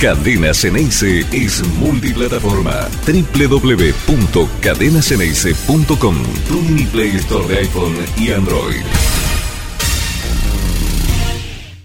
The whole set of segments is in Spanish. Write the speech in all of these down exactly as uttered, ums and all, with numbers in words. Cadena Xeneize es multiplataforma. doble u doble u doble u punto cadena xeneize punto com, tu mini Play Store de iPhone y Android.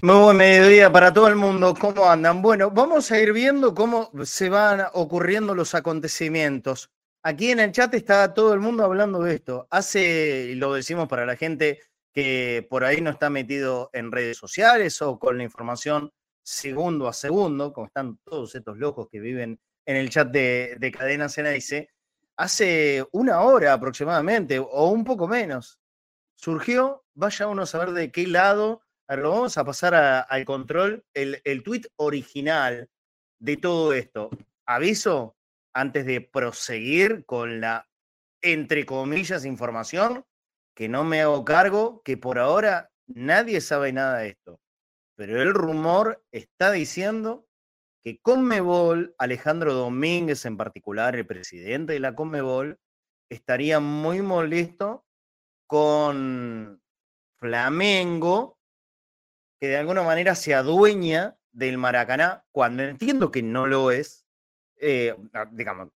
Muy buen mediodía para todo el mundo. ¿Cómo andan? Bueno, vamos a ir viendo cómo se van ocurriendo los acontecimientos. Aquí en el chat está todo el mundo hablando de esto. Hace, y lo decimos para la gente que por ahí no está metido en redes sociales o con la información segundo a segundo, como están todos estos locos que viven en el chat de, de Cadena Xeneize, hace una hora aproximadamente, o un poco menos, surgió, vaya uno a saber de qué lado. A ver, lo vamos a pasar a, al control, el, el tuit original de todo esto. Aviso, antes de proseguir con la, entre comillas, información, que no me hago cargo, que por ahora nadie sabe nada de esto. Pero el rumor está diciendo que Conmebol, Alejandro Domínguez en particular, el presidente de la Conmebol, estaría muy molesto con Flamengo, que de alguna manera se adueña del Maracaná, cuando entiendo que no lo es, eh, digamos,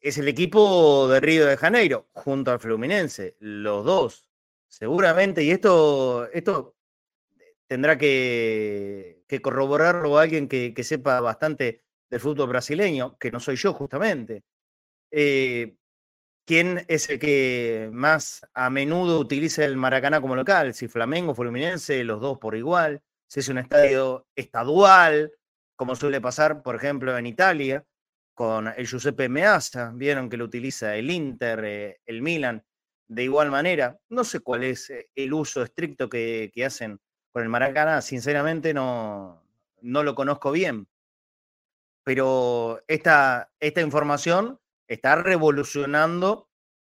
es el equipo de Río de Janeiro, junto al Fluminense, los dos, seguramente, y esto, esto tendrá que, que corroborarlo a alguien que, que sepa bastante del fútbol brasileño, que no soy yo justamente. Eh, ¿Quién es el que más a menudo utiliza el Maracaná como local? Si Flamengo, Fluminense, los dos por igual. Si es un estadio estadual, como suele pasar, por ejemplo, en Italia, con el Giuseppe Meazza. Vieron que lo utiliza el Inter, eh, el Milan, de igual manera. No sé cuál es el uso estricto que, que hacen con el Maracaná. Sinceramente no, no lo conozco bien. Pero esta, esta información está revolucionando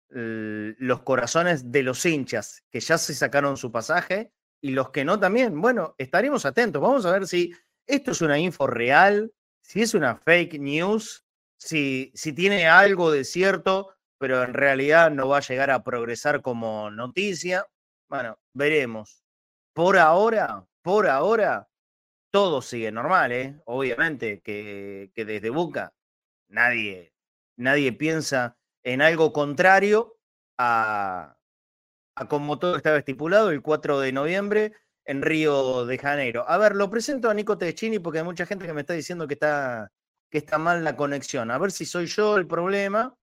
eh, los corazones de los hinchas que ya se sacaron su pasaje y los que no también. Bueno, estaremos atentos. Vamos a ver si esto es una info real, si es una fake news, si, si tiene algo de cierto, pero en realidad no va a llegar a progresar como noticia. Bueno, veremos. Por ahora, por ahora, todo sigue normal, ¿eh? Obviamente que, que desde Boca nadie... Nadie piensa en algo contrario a, a como todo estaba estipulado el cuatro de noviembre en Río de Janeiro. A ver, lo presento a Nico Tecchini porque hay mucha gente que me está diciendo que está, que está mal la conexión. A ver si soy yo el problema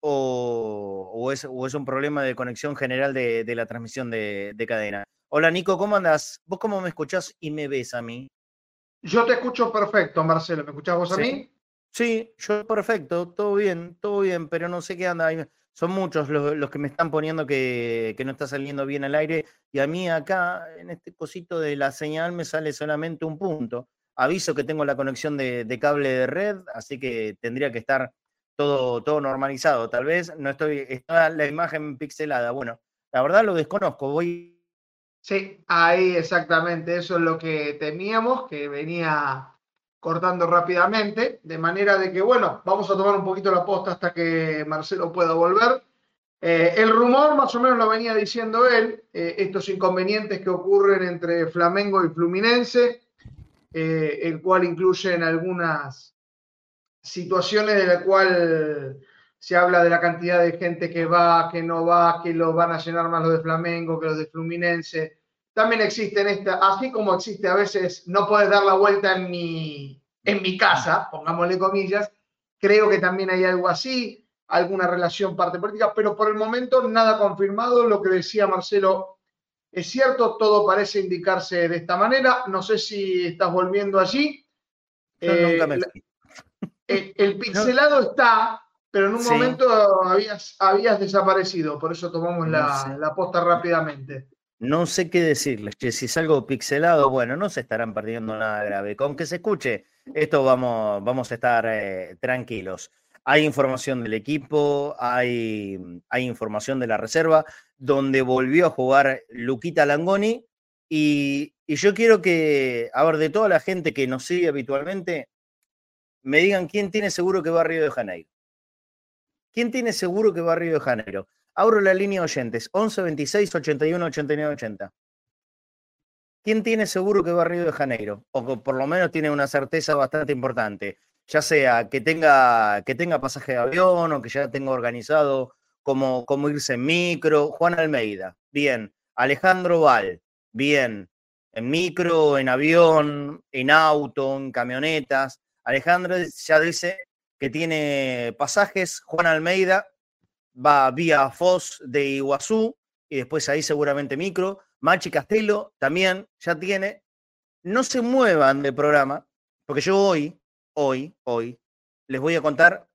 o, o, es, o es un problema de conexión general de, de la transmisión de, de cadena. Hola Nico, ¿cómo andás? ¿Vos cómo me escuchás y me ves a mí? Yo te escucho perfecto, Marcelo. ¿Me escuchás vos a mí? Sí, yo perfecto, todo bien, todo bien, pero no sé qué anda. Son muchos los, los que me están poniendo que, que no está saliendo bien al aire y a mí acá, en este cosito de la señal, me sale solamente un punto. Aviso que tengo la conexión de, de cable de red, así que tendría que estar todo, todo normalizado. Tal vez no estoy, está la imagen pixelada. Bueno, la verdad lo desconozco. Voy. Sí, ahí exactamente, eso es lo que temíamos, que venía cortando rápidamente, de manera de que, bueno, vamos a tomar un poquito la posta hasta que Marcelo pueda volver. Eh, el rumor, más o menos lo venía diciendo él, eh, estos inconvenientes que ocurren entre Flamengo y Fluminense, eh, el cual incluyen algunas situaciones de la cual se habla de la cantidad de gente que va, que no va, que lo van a llenar más los de Flamengo que los de Fluminense. También existen estas, así como existe a veces, no puedes dar la vuelta en mi, en mi casa, pongámosle comillas, creo que también hay algo así, alguna relación parte política, pero por el momento nada confirmado. Lo que decía Marcelo es cierto, todo parece indicarse de esta manera. No sé si estás volviendo allí. No, eh, nunca me... el, el pixelado no está, pero en un sí. momento habías, habías desaparecido, por eso tomamos la, no sé. la posta rápidamente. No sé qué decirles, que si es algo pixelado, bueno, no se estarán perdiendo nada grave. Con que se escuche, esto vamos, vamos a estar eh, tranquilos. Hay información del equipo, hay, hay información de la reserva, donde volvió a jugar Luquita Langoni. Y, y yo quiero que, a ver, de toda la gente que nos sigue habitualmente, me digan quién tiene seguro que va a Río de Janeiro. ¿Quién tiene seguro que va a Río de Janeiro? Abro la línea oyentes, once veintiséis ochenta y uno ochenta y nueve ochenta. ¿Quién tiene seguro que va a Río de Janeiro? O que por lo menos tiene una certeza bastante importante. Ya sea que tenga, que tenga pasaje de avión o que ya tenga organizado cómo, cómo irse en micro. Juan Almeida, bien. Alejandro Val, bien. En micro, en avión, en auto, en camionetas. Alejandro ya dice que tiene pasajes. Juan Almeida va vía Foz de Iguazú y después ahí seguramente micro. Machi Castelo también ya tiene. No se muevan del programa, porque yo hoy, hoy, hoy, les voy a contar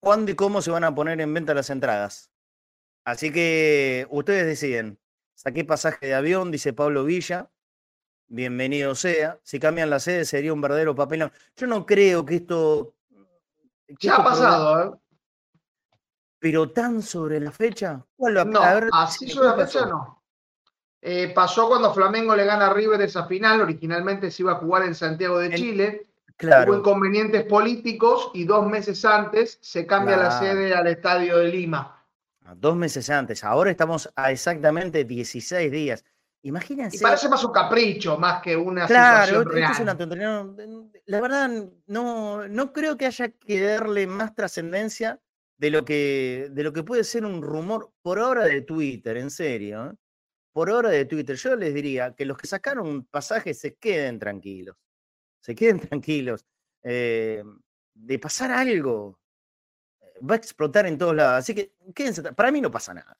cuándo y cómo se van a poner en venta las entradas. Así que ustedes deciden. Saqué pasaje de avión, dice Pablo Villa. Bienvenido sea. Si cambian la sede sería un verdadero papelón. Yo no creo que esto... Que ya esto ha pasado, pueda... ¿eh? Pero tan sobre la fecha. ¿Cuál lo... No, a ver, así sobre la fecha no. Eh, pasó cuando Flamengo le gana a River esa final. Originalmente se iba a jugar en Santiago de en, Chile. Claro. Hubo inconvenientes políticos y dos meses antes se cambia claro. la sede al Estadio de Lima. Dos meses antes. Ahora estamos a exactamente dieciséis días. Imagínense. Y parece más un capricho, más que una claro, situación real. Es una tontería. La verdad, no, no creo que haya que darle más trascendencia de lo que de lo que puede ser un rumor por ahora de Twitter, en serio, ¿eh? Por ahora de Twitter. Yo les diría que los que sacaron pasajes se queden tranquilos. Se queden tranquilos. Eh, de pasar algo, va a explotar en todos lados. Así que quédense. Para mí no pasa nada.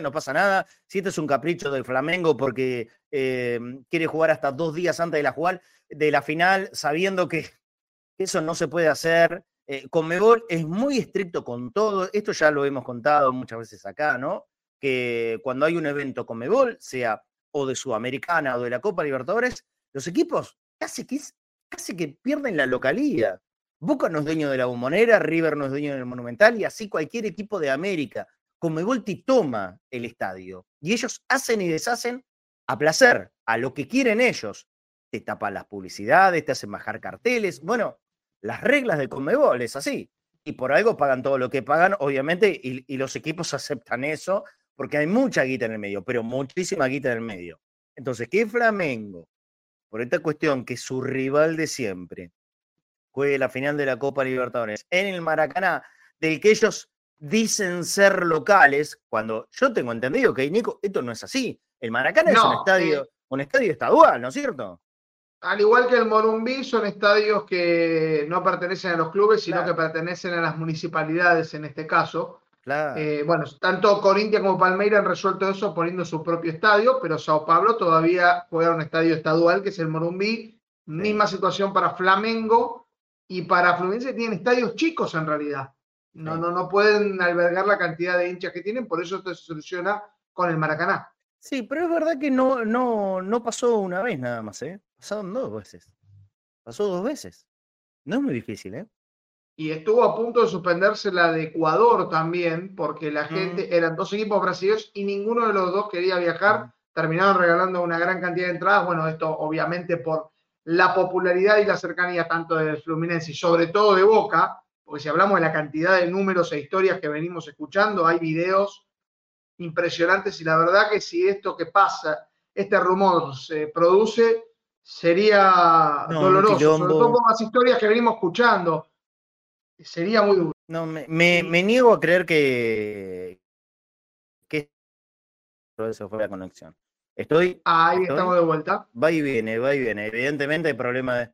No pasa nada. Si esto es un capricho del Flamengo porque eh, quiere jugar hasta dos días antes de la, jugar, de la final, sabiendo que eso no se puede hacer. Eh, Conmebol es muy estricto con todo. Esto ya lo hemos contado muchas veces acá, ¿no? Que cuando hay un evento Conmebol, sea o de Sudamericana o de la Copa Libertadores, los equipos casi que, casi que pierden la localía. Boca no es dueño de la Bombonera, River no es dueño del Monumental, y así cualquier equipo de América. Conmebol te toma el estadio, y ellos hacen y deshacen a placer, a lo que quieren ellos. Te tapan las publicidades, te hacen bajar carteles, bueno, las reglas de Conmebol es así, y por algo pagan todo lo que pagan, obviamente, y, y los equipos aceptan eso, porque hay mucha guita en el medio, pero muchísima guita en el medio. Entonces, que Flamengo, por esta cuestión, que su rival de siempre juegue la final de la Copa Libertadores en el Maracaná, del que ellos dicen ser locales, cuando yo tengo entendido que, Nico, esto no es así. El Maracaná no, es un estadio, eh, un estadio estadual, ¿no es cierto? Al igual que el Morumbí, son estadios que no pertenecen a los clubes, sino claro. que pertenecen a las municipalidades en este caso. Claro. Eh, bueno, tanto Corinthians como Palmeiras han resuelto eso poniendo su propio estadio, pero Sao Paulo todavía juega un estadio estadual, que es el Morumbí. Sí. Misma situación para Flamengo y para Fluminense, tienen estadios chicos en realidad. No, no, no pueden albergar la cantidad de hinchas que tienen, por eso esto se soluciona con el Maracaná. Sí, pero es verdad que no, no, no pasó una vez nada más, ¿eh? Pasaron dos veces. Pasó dos veces. No es muy difícil, ¿eh? Y estuvo a punto de suspenderse la de Ecuador también, porque la gente, mm. eran dos equipos brasileños y ninguno de los dos quería viajar. Mm. Terminaron regalando una gran cantidad de entradas. Bueno, esto obviamente por la popularidad y la cercanía tanto del Fluminense y sobre todo de Boca, porque si hablamos de la cantidad de números e historias que venimos escuchando, hay videos impresionantes y la verdad que si esto que pasa, este rumor se produce, sería no, doloroso. Sobre todo por las historias que venimos escuchando, sería muy duro. No, me, me, me niego a creer que, que eso fue la conexión. Estoy, Ahí estoy, estamos de vuelta. Va y viene, va y viene. Evidentemente hay problema de...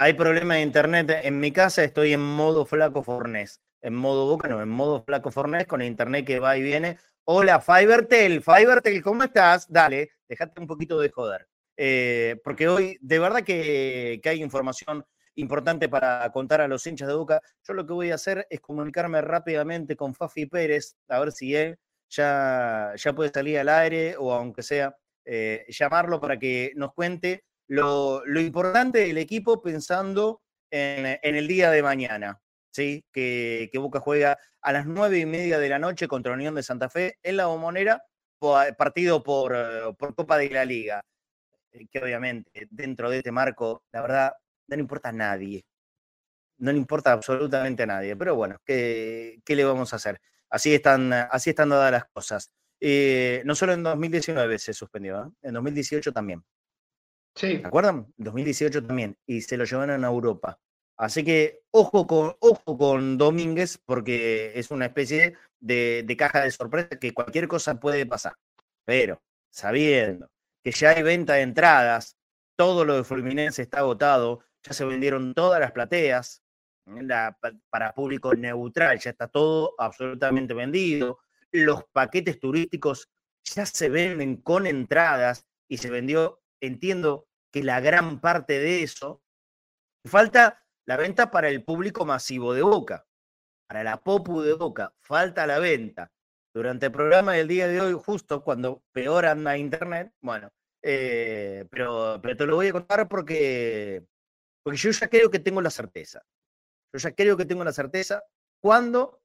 Hay problema de internet. En mi casa estoy en modo flaco fornés. En modo Boca no, en modo flaco fornés con internet que va y viene. Hola, Fibertel. Fibertel, ¿cómo estás? Dale, dejate un poquito de joder. Eh, porque hoy, de verdad que, que hay información importante para contar a los hinchas de Boca. Yo lo que voy a hacer es comunicarme rápidamente con Fafi Pérez, a ver si él ya, ya puede salir al aire o aunque sea eh, llamarlo para que nos cuente Lo, lo importante del equipo pensando en, en el día de mañana, ¿sí? que, que Boca juega a las nueve y media de la noche contra Unión de Santa Fe en la Bombonera, partido por, por Copa de la Liga, que obviamente dentro de este marco, la verdad, no le importa a nadie, no le importa absolutamente a nadie, pero bueno, ¿qué, qué le vamos a hacer? Así están, así están dadas las cosas. Eh, no solo en dos mil diecinueve se suspendió, ¿eh? En dos mil dieciocho también. Sí. ¿Se acuerdan? dos mil dieciocho también. Y se lo llevaron a Europa. Así que ojo con, ojo con Domínguez, porque es una especie de, de caja de sorpresa que cualquier cosa puede pasar. Pero sabiendo que ya hay venta de entradas, todo lo de Fluminense está agotado, ya se vendieron todas las plateas, la, para público neutral ya está todo absolutamente vendido, los paquetes turísticos ya se venden con entradas y se vendió, entiendo que la gran parte de eso, falta... La venta para el público masivo de Boca, para la popu de Boca, falta la venta. Durante el programa del día de hoy, justo cuando peor anda internet, bueno, eh, pero, pero te lo voy a contar porque, porque yo ya creo que tengo la certeza. Yo ya creo que tengo la certeza cuándo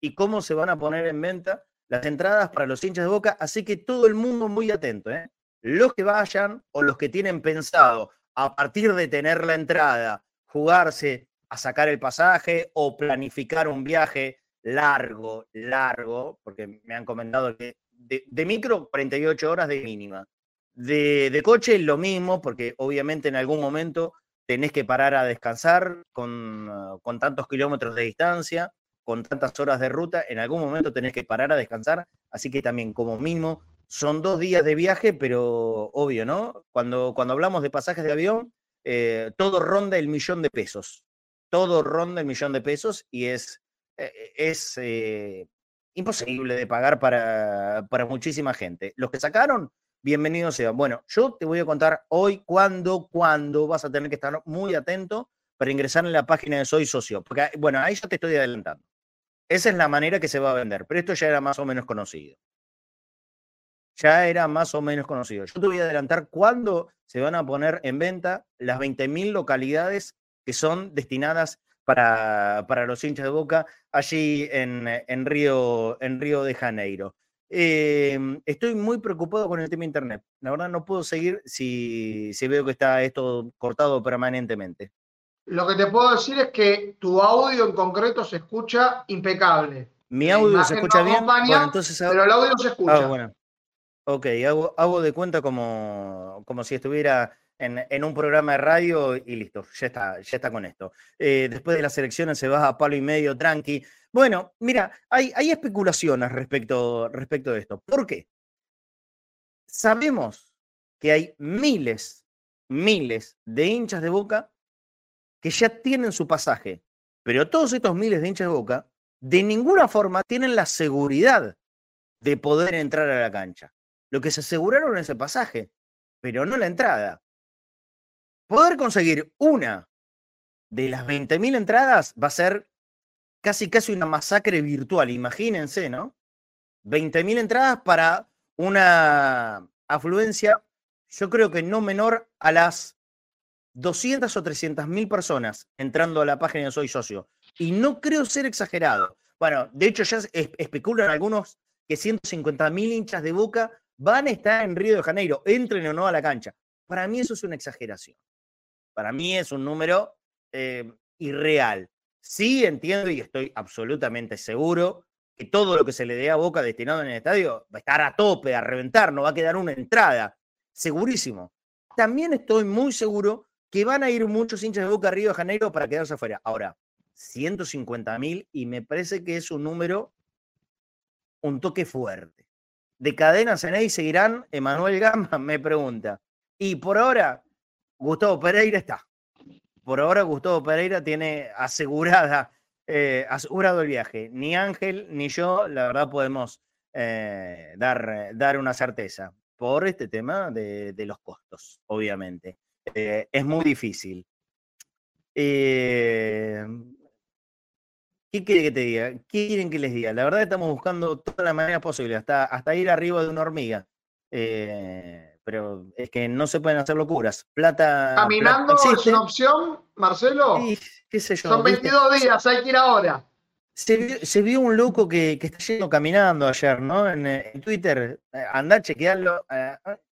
y cómo se van a poner en venta las entradas para los hinchas de Boca, así que todo el mundo muy atento, ¿eh? Los que vayan o los que tienen pensado a partir de tener la entrada, jugarse a sacar el pasaje o planificar un viaje largo, largo, porque me han comentado que de, de micro cuarenta y ocho horas de mínima, de, de coche lo mismo, porque obviamente en algún momento tenés que parar a descansar con, con tantos kilómetros de distancia, con tantas horas de ruta, en algún momento tenés que parar a descansar, así que también como mínimo son dos días de viaje, pero obvio, ¿no? Cuando, cuando hablamos de pasajes de avión, Eh, todo ronda el millón de pesos, todo ronda el millón de pesos y es, eh, es eh, imposible de pagar para, para muchísima gente. Los que sacaron, bienvenidos sean. Bueno, yo te voy a contar hoy cuándo, cuándo vas a tener que estar muy atento para ingresar en la página de Soy Socio, porque bueno, ahí ya te estoy adelantando. Esa es la manera que se va a vender, pero esto ya era más o menos conocido. Ya era más o menos conocido. Yo te voy a adelantar cuándo se van a poner en venta las veinte mil localidades que son destinadas para, para los hinchas de Boca allí en, en, Río, en Río de Janeiro. Eh, estoy muy preocupado con el tema internet. La verdad no puedo seguir si, si veo que está esto cortado permanentemente. Lo que te puedo decir es que tu audio en concreto se escucha impecable. Mi audio se escucha no bien, acompaña, bueno, entonces, pero el audio se escucha. Ah, bueno. Ok, hago, hago de cuenta como, como si estuviera en, en un programa de radio y listo, ya está, ya está con esto. Eh, después de las elecciones se va a palo y medio, tranqui. Bueno, mira, hay, hay especulaciones respecto, respecto de esto. ¿Por qué? Sabemos que hay miles, miles de hinchas de Boca que ya tienen su pasaje, pero todos estos miles de hinchas de Boca de ninguna forma tienen la seguridad de poder entrar a la cancha. Lo que se aseguraron es el pasaje, pero no la entrada. Poder conseguir una de las veinte mil entradas va a ser casi casi una masacre virtual, imagínense, ¿no? veinte mil entradas para una afluencia, yo creo que no menor a las doscientas o trescientas mil personas entrando a la página de Soy Socio. Y no creo ser exagerado. Bueno, de hecho ya especulan algunos que ciento cincuenta mil hinchas de Boca van a estar en Río de Janeiro, entren o no a la cancha. Para mí eso es una exageración. Para mí es un número eh, irreal. Sí entiendo y estoy absolutamente seguro que todo lo que se le dé a Boca destinado en el estadio va a estar a tope, a reventar, no va a quedar una entrada. Segurísimo. También estoy muy seguro que van a ir muchos hinchas de Boca a Río de Janeiro para quedarse afuera. Ahora, ciento cincuenta mil y me parece que es un número, un toque fuerte. De Cadena Xeneize seguirán, Emanuel Gama me pregunta. Y por ahora, Gustavo Pereira está. Por ahora, Gustavo Pereira tiene asegurada, eh, asegurado el viaje. Ni Ángel ni yo, la verdad, podemos eh, dar, dar una certeza por este tema de, de los costos, obviamente. Eh, es muy difícil. Eh, ¿Qué quieren que te diga? ¿Qué quieren que les diga? La verdad estamos buscando todas las maneras posibles, hasta, hasta ir arriba de una hormiga. Eh, pero es que no se pueden hacer locuras. Plata. ¿Caminando plata es una opción, Marcelo? Sí, qué sé yo. Son veintidós ¿viste? Días, hay que ir ahora. Se, se vio un loco que, que está yendo caminando ayer, ¿no? En, en Twitter, andá a chequearlo,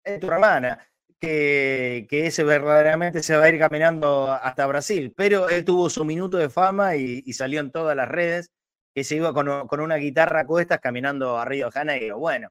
es tu hermana, que, que ese verdaderamente se va a ir caminando hasta Brasil, pero él tuvo su minuto de fama y, y salió en todas las redes, que se iba con, con una guitarra a cuestas caminando a Río de Janeiro. Bueno,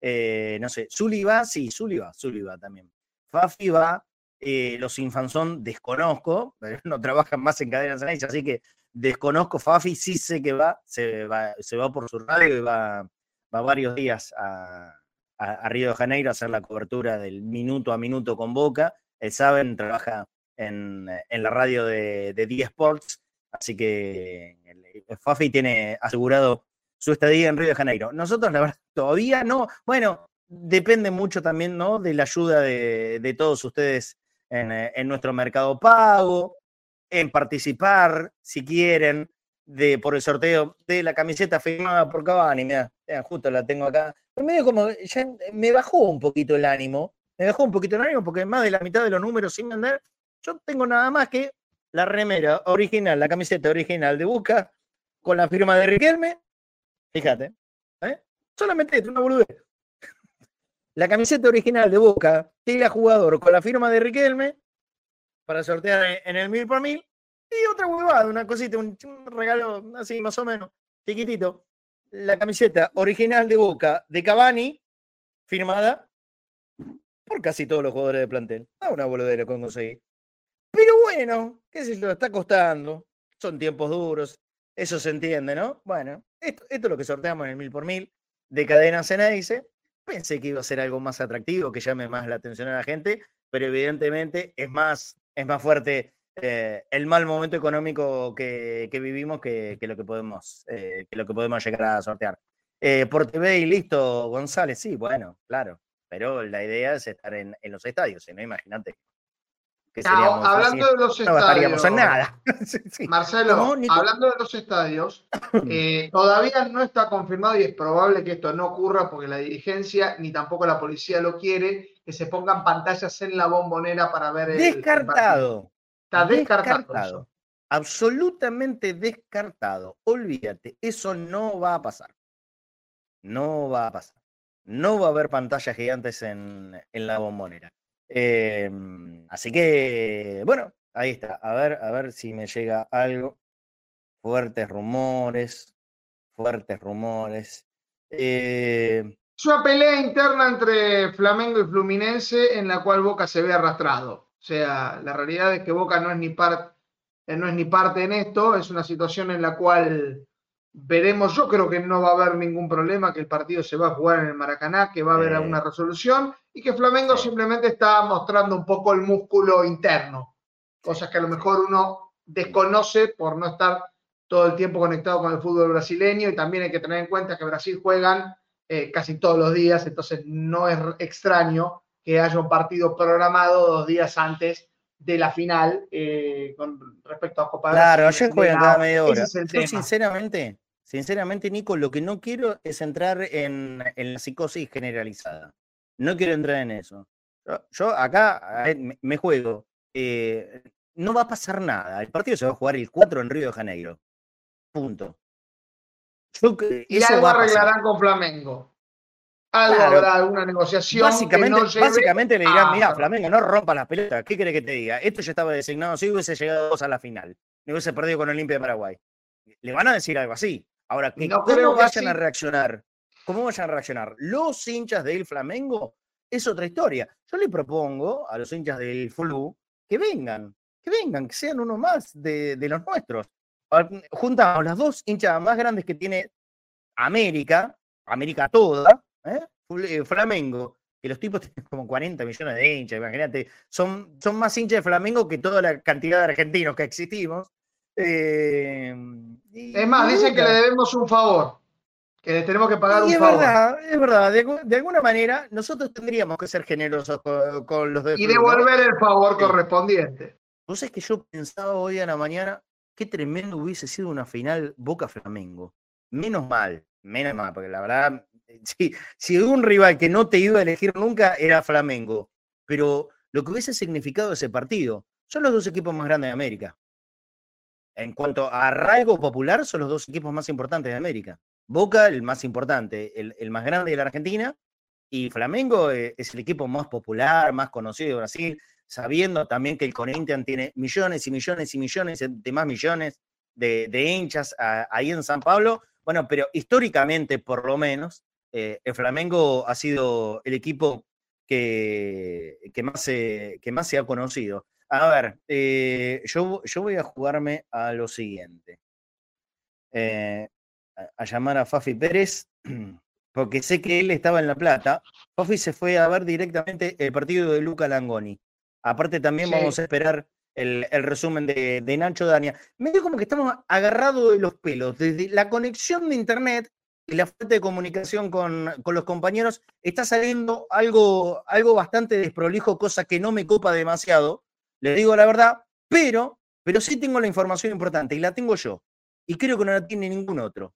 eh, no sé, Zuli va, sí, Zuli va, Zuli va también. Fafi va, eh, los Infanzón desconozco, pero no trabajan más en Cadena Xeneize, así que desconozco. Fafi sí sé que va, se va, se va por su radio y va, va varios días a, a, a Río de Janeiro a hacer la cobertura del minuto a minuto con Boca. Él saben, trabaja en, en la radio de D Sports, así que el Fafi tiene asegurado su estadía en Río de Janeiro. Nosotros, la verdad, todavía no. Bueno, depende mucho también, ¿no?, de la ayuda de, de todos ustedes en, en nuestro Mercado Pago, en participar, si quieren, de, por el sorteo de la camiseta firmada por Cavani. Mirá, mirá, justo la tengo acá. Pero medio como, ya me bajó un poquito el ánimo, me bajó un poquito el ánimo porque más de la mitad de los números sin vender, yo tengo nada más que la remera original, la camiseta original de Boca con la firma de Riquelme. Fíjate, ¿eh? Solamente esto, una boludez. La camiseta original de Boca, tela jugador con la firma de Riquelme, para sortear en el mil por mil, y otra huevada, una cosita, un regalo así más o menos, chiquitito. La camiseta original de Boca de Cavani, firmada por casi todos los jugadores de plantel. Ah, una boludera con conseguir. Pero bueno, qué sé yo, está costando. Son tiempos duros, eso se entiende, ¿no? Bueno, esto, esto es lo que sorteamos en el mil por mil de Cadena Xeneize. Pensé que iba a ser algo más atractivo, que llame más la atención a la gente, pero evidentemente es más, es más fuerte eh, el mal momento económico que, que vivimos que, que, lo que, podemos, eh, que lo que podemos llegar a sortear. Eh, por T V y listo, González, sí, bueno, claro, pero la idea es estar en, en los estadios, si no, imagínate. No, hablando de los estadios, no bajaríamos en nada. sí, sí. Marcelo, no, ni... hablando de los estadios, eh, todavía no está confirmado y es probable que esto no ocurra porque la dirigencia ni tampoco la policía lo quiere, que se pongan pantallas en la Bombonera para ver el descartado. Está descartado. descartado. Absolutamente descartado. Olvídate, eso no va a pasar. No va a pasar. No va a haber pantallas gigantes en, en la Bombonera. Eh, así que, bueno, ahí está. A ver, a ver si me llega algo. Fuertes rumores, fuertes rumores. Eh... Es una pelea interna entre Flamengo y Fluminense en la cual Boca se ve arrastrado. O sea, la realidad es que Boca no es ni, par... no es ni parte en esto. Es una situación en la cual veremos. Yo creo que no va a haber ningún problema, que el partido se va a jugar en el Maracaná, que va a haber eh... alguna resolución. Y que Flamengo simplemente está mostrando un poco el músculo interno, cosas que a lo mejor uno desconoce por no estar todo el tiempo conectado con el fútbol brasileño, y también hay que tener en cuenta que Brasil juegan eh, casi todos los días, entonces no es extraño que haya un partido programado dos días antes de la final eh, con respecto a Copa Brasil. Claro, ellos juegan cada media hora. Ese es el tema. Yo sinceramente, sinceramente, Nico, lo que no quiero es entrar en, en la psicosis generalizada. No quiero entrar en eso. Yo, yo acá eh, me juego. Eh, no va a pasar nada. El partido se va a jugar el cuatro en Río de Janeiro. Punto. Yo, y eso algo va a arreglarán con Flamengo. Algo claro. Habrá alguna negociación. Básicamente, que no básicamente le dirán, mirá, Flamengo, no rompa las pelotas. ¿Qué querés que te diga? Esto ya estaba designado. Si hubiese llegado dos a la final, me hubiese perdido con Olimpia de Paraguay. Le van a decir algo así. Ahora, que no ¿cómo vayan así a reaccionar? ¿Cómo vayan a reaccionar los hinchas del Flamengo? Es otra historia. Yo le propongo a los hinchas del Flu que vengan, que vengan, que sean uno más de, de los nuestros. Juntamos las dos hinchas más grandes que tiene América, América toda, ¿eh? Flamengo, que los tipos tienen como cuarenta millones de hinchas, imagínate, son, son más hinchas de Flamengo que toda la cantidad de argentinos que existimos. Eh, es más, dicen que le debemos un favor. Que les tenemos que pagar y un es favor. Verdad, es verdad, de, de alguna manera nosotros tendríamos que ser generosos con, con los de... Y devolver el favor sí. correspondiente. Vos sabés que yo pensaba hoy a la mañana qué tremendo hubiese sido una final Boca-Flamengo. Menos mal, menos mal, porque la verdad, si, si un rival que no te iba a elegir nunca era Flamengo, pero lo que hubiese significado ese partido, son los dos equipos más grandes de América. En cuanto a arraigo popular, son los dos equipos más importantes de América. Boca, el más importante, el, el más grande de la Argentina, y Flamengo eh, es el equipo más popular, más conocido de Brasil, sabiendo también que el Corinthians tiene millones y millones y millones de más millones de, de hinchas a, ahí en San Pablo. Bueno, pero históricamente, por lo menos, eh, el Flamengo ha sido el equipo que, que, más, eh, que más se ha conocido. A ver, eh, yo, yo voy a jugarme a lo siguiente. Eh, a, a llamar a Fafi Pérez, porque sé que él estaba en La Plata. Fafi se fue a ver directamente el partido de Luca Langoni. Aparte también sí. Vamos a esperar el, el resumen de, de Nacho Dania. Me dijo como que estamos agarrados de los pelos. Desde la conexión de internet y la falta de comunicación con, con los compañeros está saliendo algo, algo bastante desprolijo, cosa que no me copa demasiado. Le digo la verdad, pero, pero sí tengo la información importante y la tengo yo. Y creo que no la tiene ningún otro.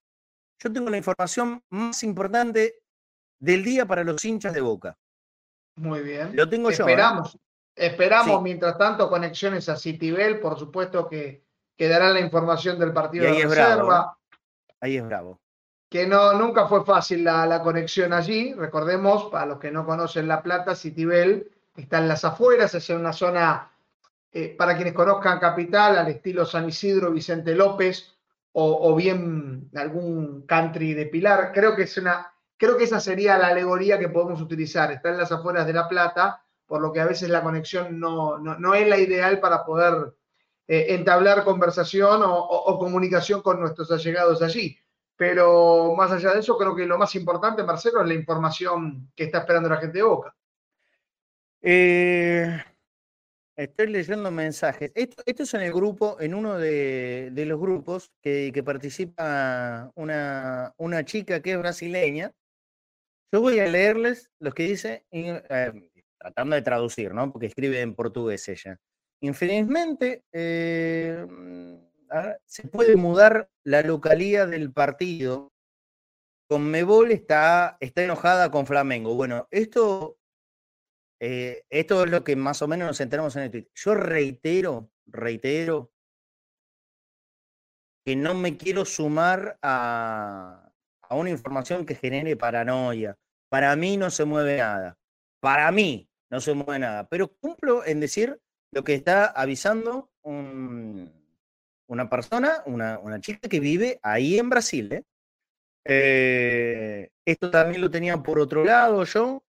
Yo tengo la información más importante del día para los hinchas de Boca. Muy bien. Lo tengo yo. Esperamos, ¿eh? Esperamos sí. Mientras tanto, conexiones a Citibel. Por supuesto que, que darán la información del partido de reserva. Bravo, ¿eh? Ahí es bravo. Que no, nunca fue fácil la, la conexión allí. Recordemos, para los que no conocen La Plata, Citibel está en las afueras, es una zona... Eh, para quienes conozcan Capital, al estilo San Isidro, Vicente López, o, o bien algún country de Pilar, creo que, es una, creo que esa sería la alegoría que podemos utilizar. Está en las afueras de La Plata, por lo que a veces la conexión no, no, no es la ideal para poder eh, entablar conversación o, o, o comunicación con nuestros allegados allí. Pero más allá de eso, creo que lo más importante, Marcelo, es la información que está esperando la gente de Boca. Eh... Estoy leyendo mensajes. Esto, esto es en el grupo, en uno de, de los grupos que, que participa una, una chica que es brasileña. Yo voy a leerles los que dice, eh, tratando de traducir, ¿no? Porque escribe en portugués ella. Infelizmente, eh, se puede mudar la localía del partido. Conmebol está, está enojada con Flamengo. Bueno, esto... Eh, esto es lo que más o menos nos enteramos en el tweet. Yo reitero, reitero que no me quiero sumar a, a una información que genere paranoia. Para mí no se mueve nada. Para mí no se mueve nada. Pero cumplo en decir lo que está avisando un, una persona, una, una chica que vive ahí en Brasil, ¿eh? Eh, esto también lo tenía por otro lado yo.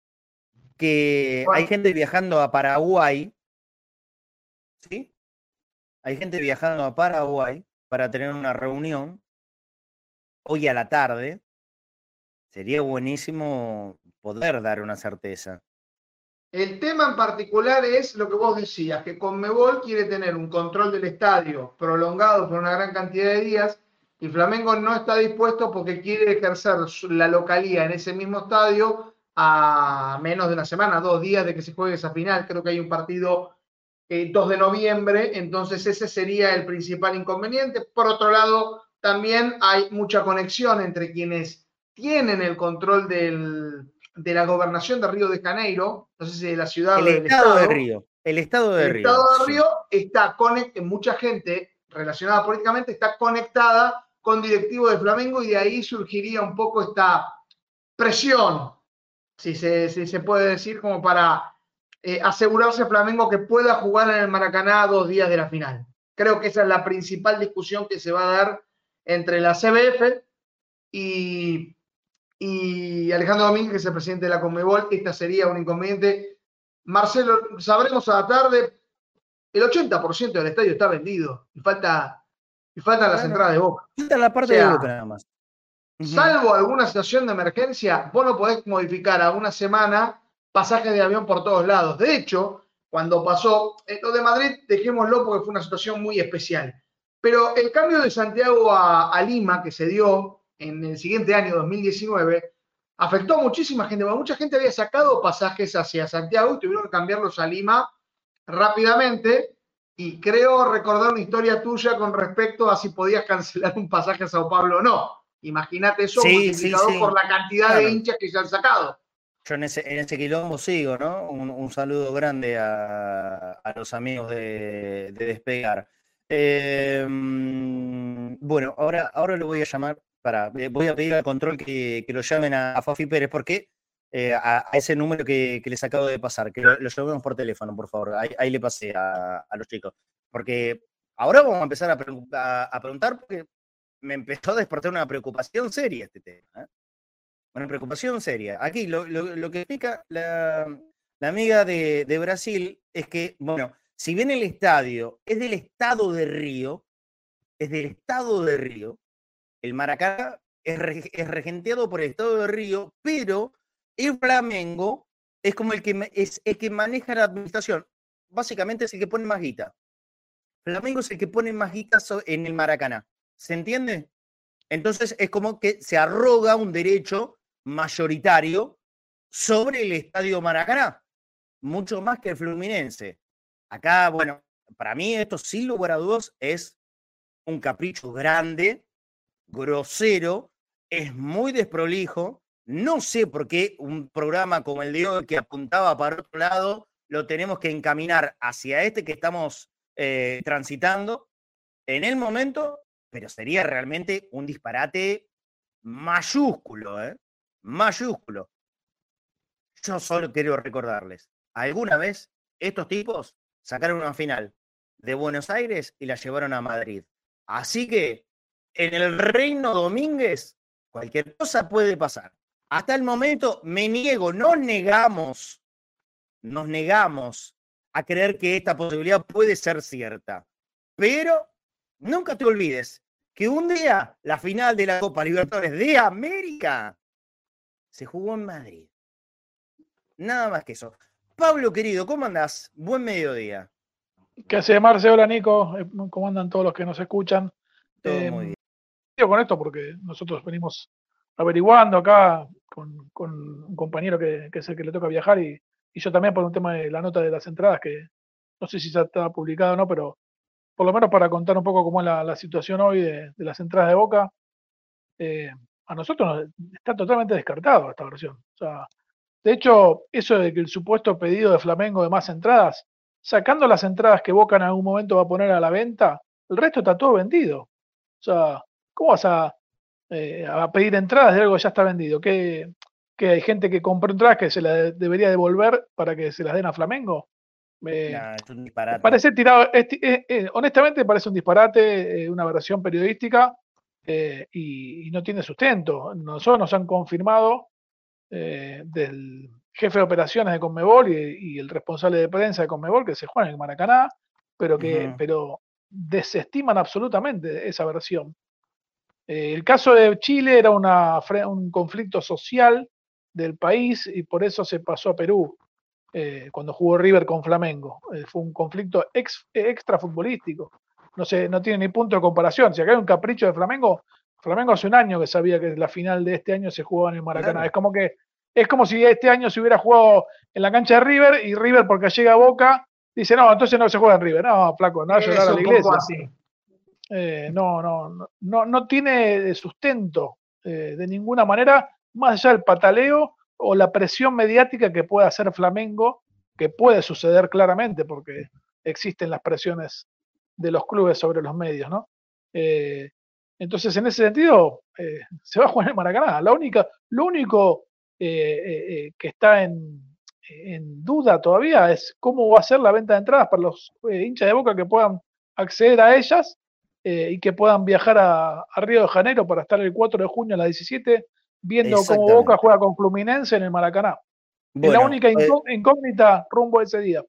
Que hay gente viajando a Paraguay, ¿sí? Hay gente viajando a Paraguay para tener una reunión hoy a la tarde. Sería buenísimo poder dar una certeza. El tema en particular es lo que vos decías, que Conmebol quiere tener un control del estadio prolongado por una gran cantidad de días y Flamengo no está dispuesto porque quiere ejercer la localía en ese mismo estadio a menos de una semana, dos días de que se juegue esa final. Creo que hay un partido el dos de noviembre, entonces ese sería el principal inconveniente. Por otro lado, también hay mucha conexión entre quienes tienen el control del, de la gobernación de Río de Janeiro, no sé si de la ciudad el o del estado. estado de Río. El estado de el Río. El estado de Río está conectado, mucha gente relacionada políticamente está conectada con directivos de Flamengo y de ahí surgiría un poco esta presión, Si se, si se puede decir, como para eh, asegurarse a Flamengo que pueda jugar en el Maracaná dos días de la final. Creo que esa es la principal discusión que se va a dar entre la C B F y, y Alejandro Domínguez, que es el presidente de la Conmebol. Esta sería un inconveniente. Marcelo, sabremos a la tarde, el ochenta por ciento del estadio está vendido y falta, y falta bueno, las entradas de Boca. Falta la parte o sea, de Boca nada más. Salvo alguna situación de emergencia, vos no podés modificar a una semana pasajes de avión por todos lados. De hecho, cuando pasó lo de Madrid, dejémoslo porque fue una situación muy especial. Pero el cambio de Santiago a, a Lima, que se dio en el siguiente año, dos mil diecinueve, afectó a muchísima gente. Bueno, mucha gente había sacado pasajes hacia Santiago y tuvieron que cambiarlos a Lima rápidamente. Y creo recordar una historia tuya con respecto a si podías cancelar un pasaje a Sao Paulo o no. Imagínate eso sí, multiplicado sí, sí. por la cantidad claro. de hinchas que se han sacado. Yo en ese, en ese quilombo sigo, ¿no? Un, un saludo grande a, a los amigos de, de Despegar. Eh, bueno, ahora, ahora lo voy a llamar, para, voy a pedir al control que, que lo llamen a, a Fafi Pérez, porque eh, a, a ese número que, que les acabo de pasar, que lo, lo llamemos por teléfono, por favor. Ahí, ahí le pasé a, a los chicos. Porque ahora vamos a empezar a, pre- a, a preguntar, porque me empezó a despertar una preocupación seria este tema. ¿eh? Una preocupación seria. Aquí lo, lo, lo que explica la, La amiga de, de Brasil es que, bueno, si bien el estadio es del estado de Río, es del estado de Río, el Maracaná es, re, es regenteado por el estado de Río, pero el Flamengo es como el que, es el que maneja la administración. Básicamente es el que pone más guita. Flamengo es el que pone más guita en el Maracaná. ¿Se entiende? Entonces es como que se arroga un derecho mayoritario sobre el estadio Maracaná, mucho más que el Fluminense. Acá, bueno, para mí esto sin lugar a dudas es un capricho grande, grosero, es muy desprolijo. No sé por qué un programa como el de hoy que apuntaba para otro lado lo tenemos que encaminar hacia este que estamos eh, transitando en el momento, pero sería realmente un disparate mayúsculo, ¿eh? Mayúsculo. Yo solo quiero recordarles, alguna vez estos tipos sacaron una final de Buenos Aires y la llevaron a Madrid. Así que en el Reino Domínguez cualquier cosa puede pasar. Hasta el momento me niego, nos negamos, nos negamos a creer que esta posibilidad puede ser cierta. Pero nunca te olvides que un día la final de la Copa Libertadores de América se jugó en Madrid. Nada más que eso. Pablo, querido, ¿cómo andás? Buen mediodía. ¿Qué hace, Marce? Hola, Nico. ¿Cómo andan todos los que nos escuchan? Todo eh, muy bien. Con esto porque nosotros venimos averiguando acá con, con un compañero que, que es el que le toca viajar y, y yo también por un tema de la nota de las entradas que no sé si ya está publicada o no, pero por lo menos para contar un poco cómo es la, la situación hoy de, de las entradas de Boca, eh, a nosotros nos, está totalmente descartado esta versión. O sea, de hecho, eso de que el supuesto pedido de Flamengo de más entradas, sacando las entradas que Boca en algún momento va a poner a la venta, el resto está todo vendido. O sea, ¿cómo vas a, eh, a pedir entradas de algo que ya está vendido? ¿Que, que hay gente que compró entradas que se las de, debería devolver para que se las den a Flamengo? Eh, nah, es un disparate. Parece tirado, es, eh, eh, honestamente parece un disparate, eh, una versión periodística eh, y, y no tiene sustento. Nosotros nos han confirmado eh, del jefe de operaciones de Conmebol y, y el responsable de prensa de Conmebol que se juega en el Maracaná, pero que uh-huh. pero desestiman absolutamente esa versión. El caso de Chile era una, un conflicto social del país y por eso se pasó a Perú eh, cuando jugó River con Flamengo. Eh, fue un conflicto ex, extra futbolístico. No, sé, no tiene ni punto de comparación. Si acá hay un capricho de Flamengo, Flamengo hace un año que sabía que la final de este año se jugaba en el Maracaná. Claro. Es como que es como si este año se hubiera jugado en la cancha de River y River porque llega a Boca dice no, entonces no se juega en River. No, flaco, no va a llorar a la iglesia. Así. Eh, no, no, no, no tiene sustento eh, de ninguna manera, más allá del pataleo o la presión mediática que pueda hacer Flamengo, que puede suceder claramente porque existen las presiones de los clubes sobre los medios, ¿no? Eh, entonces, en ese sentido, eh, se va a jugar en Maracaná. La única, lo único eh, eh, que está en, en duda todavía es cómo va a ser la venta de entradas para los eh, hinchas de Boca que puedan acceder a ellas. Eh, y que puedan viajar a, a Río de Janeiro para estar el cuatro de junio a las diecisiete viendo cómo Boca juega con Fluminense en el Maracaná. Bueno, es la única incó eh, incógnita rumbo a ese día.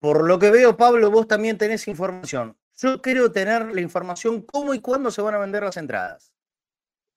Por lo que veo, Pablo, vos también tenés información. Yo quiero tener la información cómo y cuándo se van a vender las entradas.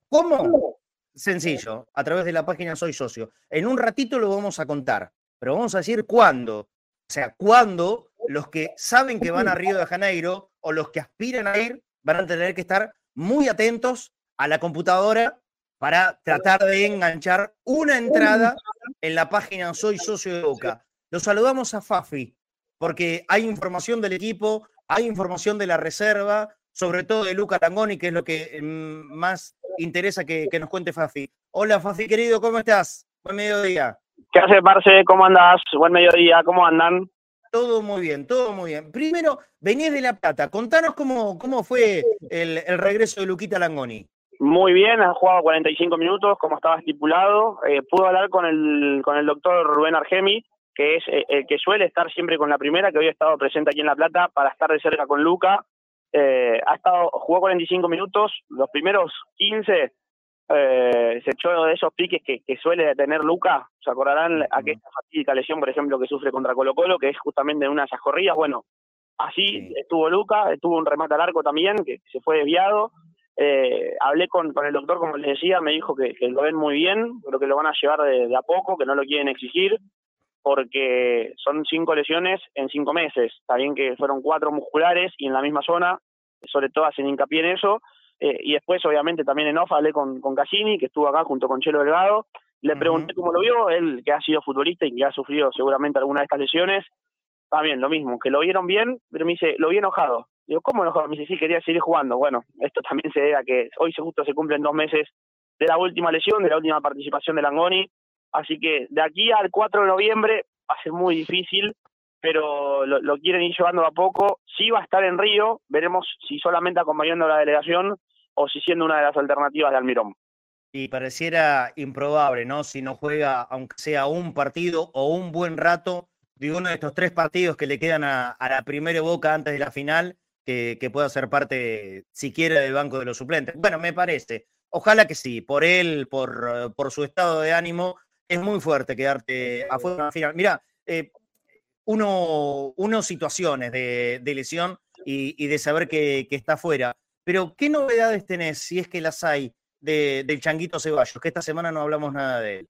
¿Cómo? Sencillo, a través de la página Soy Socio. En un ratito lo vamos a contar, pero vamos a decir cuándo. O sea, cuándo los que saben que van a Río de Janeiro o los que aspiran a ir van a tener que estar muy atentos a la computadora para tratar de enganchar una entrada en la página Soy Socio de Boca. Los saludamos a Fafi, porque hay información del equipo, hay información de la reserva, sobre todo de Luquita Langoni, que es lo que más interesa que, que nos cuente Fafi. Hola, Fafi, querido, ¿cómo estás? Buen mediodía. ¿Qué haces, Marce? ¿Cómo andás? Buen mediodía, ¿cómo andan? Todo muy bien, todo muy bien. Primero, venís de La Plata. Contanos cómo, cómo fue el, el regreso de Luquita Langoni. Muy bien, ha jugado cuarenta y cinco minutos, como estaba estipulado. Eh, pudo hablar con el, con el doctor Rubén Argemi, que es eh, el que suele estar siempre con la primera, que hoy ha estado presente aquí en La Plata para estar de cerca con Luca. Eh, ha estado, jugó cuarenta y cinco minutos, los primeros quince eh, se echó de esos piques que, que suele tener Luca. Se acordarán aquella fatídica lesión, por ejemplo, que sufre contra Colo Colo, que es justamente en una de esas corridas. Bueno, así sí. estuvo Luca, estuvo un remate al arco también, que se fue desviado. Eh, hablé con, con el doctor, como les decía, me dijo que, que lo ven muy bien, creo que lo van a llevar de, de a poco, que no lo quieren exigir, porque son cinco lesiones en cinco meses. Está bien que fueron cuatro musculares y en la misma zona, sobre todo hacen hincapié en eso. Eh, y después, obviamente, también en off hablé con, con Cassini, que estuvo acá junto con Chelo Delgado. Le uh-huh. pregunté cómo lo vio, él que ha sido futbolista y que ha sufrido seguramente alguna de estas lesiones. También lo mismo, que lo vieron bien, pero me dice, lo vi enojado. Digo, ¿cómo enojado? Me dice, sí, quería seguir jugando. Bueno, esto también se debe a que hoy se justo se cumplen dos meses de la última lesión, de la última participación de Langoni. Así que de aquí al cuatro de noviembre va a ser muy difícil, pero lo, lo quieren ir llevando a poco. Sí va a estar en Río, veremos si solamente acompañando a la delegación o si siendo una de las alternativas de Almirón. Y pareciera improbable, ¿no? Si no juega, aunque sea un partido o un buen rato, de uno de estos tres partidos que le quedan a, a la primera Boca antes de la final, que, que pueda ser parte siquiera del banco de los suplentes. Bueno, me parece. Ojalá que sí, por él, por, por su estado de ánimo, es muy fuerte quedarte afuera de la final. Mirá, eh, uno, uno situaciones de, de lesión y, y de saber que, que está fuera. Pero, ¿qué novedades tenés, si es que las hay, de, del Changuito Ceballos? Que esta semana no hablamos nada de él.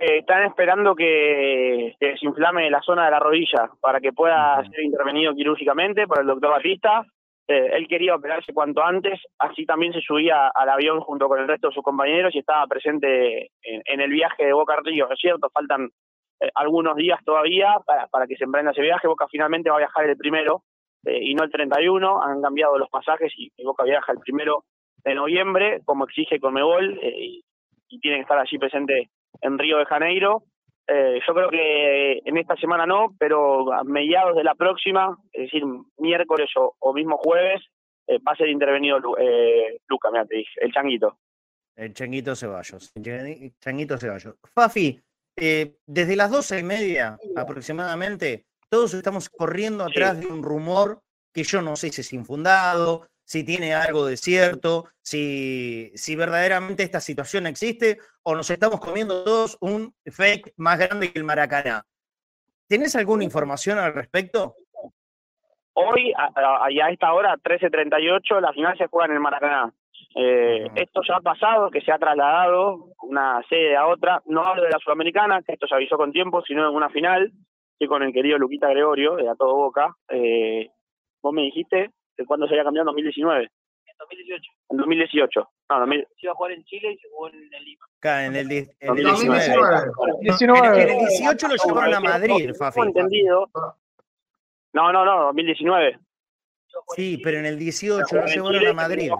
Eh, están esperando que se desinflame la zona de la rodilla para que pueda uh-huh. ser intervenido quirúrgicamente por el doctor Batista. Eh, él quería operarse cuanto antes, así también se subía al avión junto con el resto de sus compañeros y estaba presente en, en el viaje de Boca a Río. Es cierto, faltan eh, algunos días todavía para, para que se emprenda ese viaje. Boca finalmente va a viajar el primero eh, y no el treinta y uno. Han cambiado los pasajes y Boca viaja el primero de noviembre, como exige Conmebol, eh, y, y tiene que estar allí presente en Río de Janeiro. Eh, yo creo que en esta semana no, pero a mediados de la próxima, es decir, miércoles o, o mismo jueves, eh, va a ser intervenido eh, Luca, mirá, te dije, el Changuito. El Changuito Ceballos. El Changuito Ceballos. Fafi, eh, desde las doce y media aproximadamente, todos estamos corriendo atrás sí. de un rumor que yo no sé si es infundado, si tiene algo de cierto, si, si verdaderamente esta situación existe, o nos estamos comiendo todos un fake más grande que el Maracaná. ¿Tenés alguna información al respecto? Hoy, a, a, a esta hora, trece treinta y ocho, la final se juega en el Maracaná. Eh, uh-huh. Esto ya ha pasado, que se ha trasladado una sede a otra. No hablo de la Sudamericana, que esto se avisó con tiempo, sino en una final, que con el querido Luquita Gregorio, de A Todo Boca. Eh, vos me dijiste... ¿Cuándo se había cambiado? ¿En dos mil diecinueve? En dos mil dieciocho. En dos mil dieciocho. No, dos mil... Se iba a jugar en Chile y se jugó en el Lima. Acá, en el di... dos mil diecinueve. dos mil diecinueve. En el dieciocho lo llevaron a Madrid, no, Fafi. Entendido. No, no, no, dos mil diecinueve. Sí, pero en el dieciocho lo llevaron a Madrid.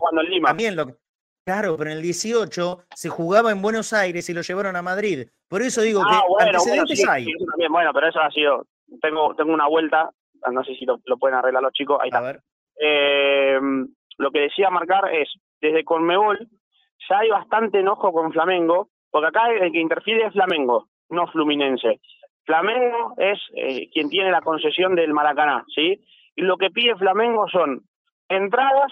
También lo... Claro, pero en el dieciocho se jugaba en Buenos Aires y lo llevaron a Madrid. Por eso digo ah, que bueno, antecedentes bueno, sí, hay. Sí, también. Bueno, pero eso ha sido... Tengo, tengo una vuelta, no sé si lo, lo pueden arreglar los chicos. Ahí está. A ver. Eh, lo que decía marcar es, desde Conmebol ya hay bastante enojo con Flamengo, porque acá el que interfiere es Flamengo, no Fluminense. Flamengo es eh, quien tiene la concesión del Maracaná, ¿sí? Y lo que pide Flamengo son entradas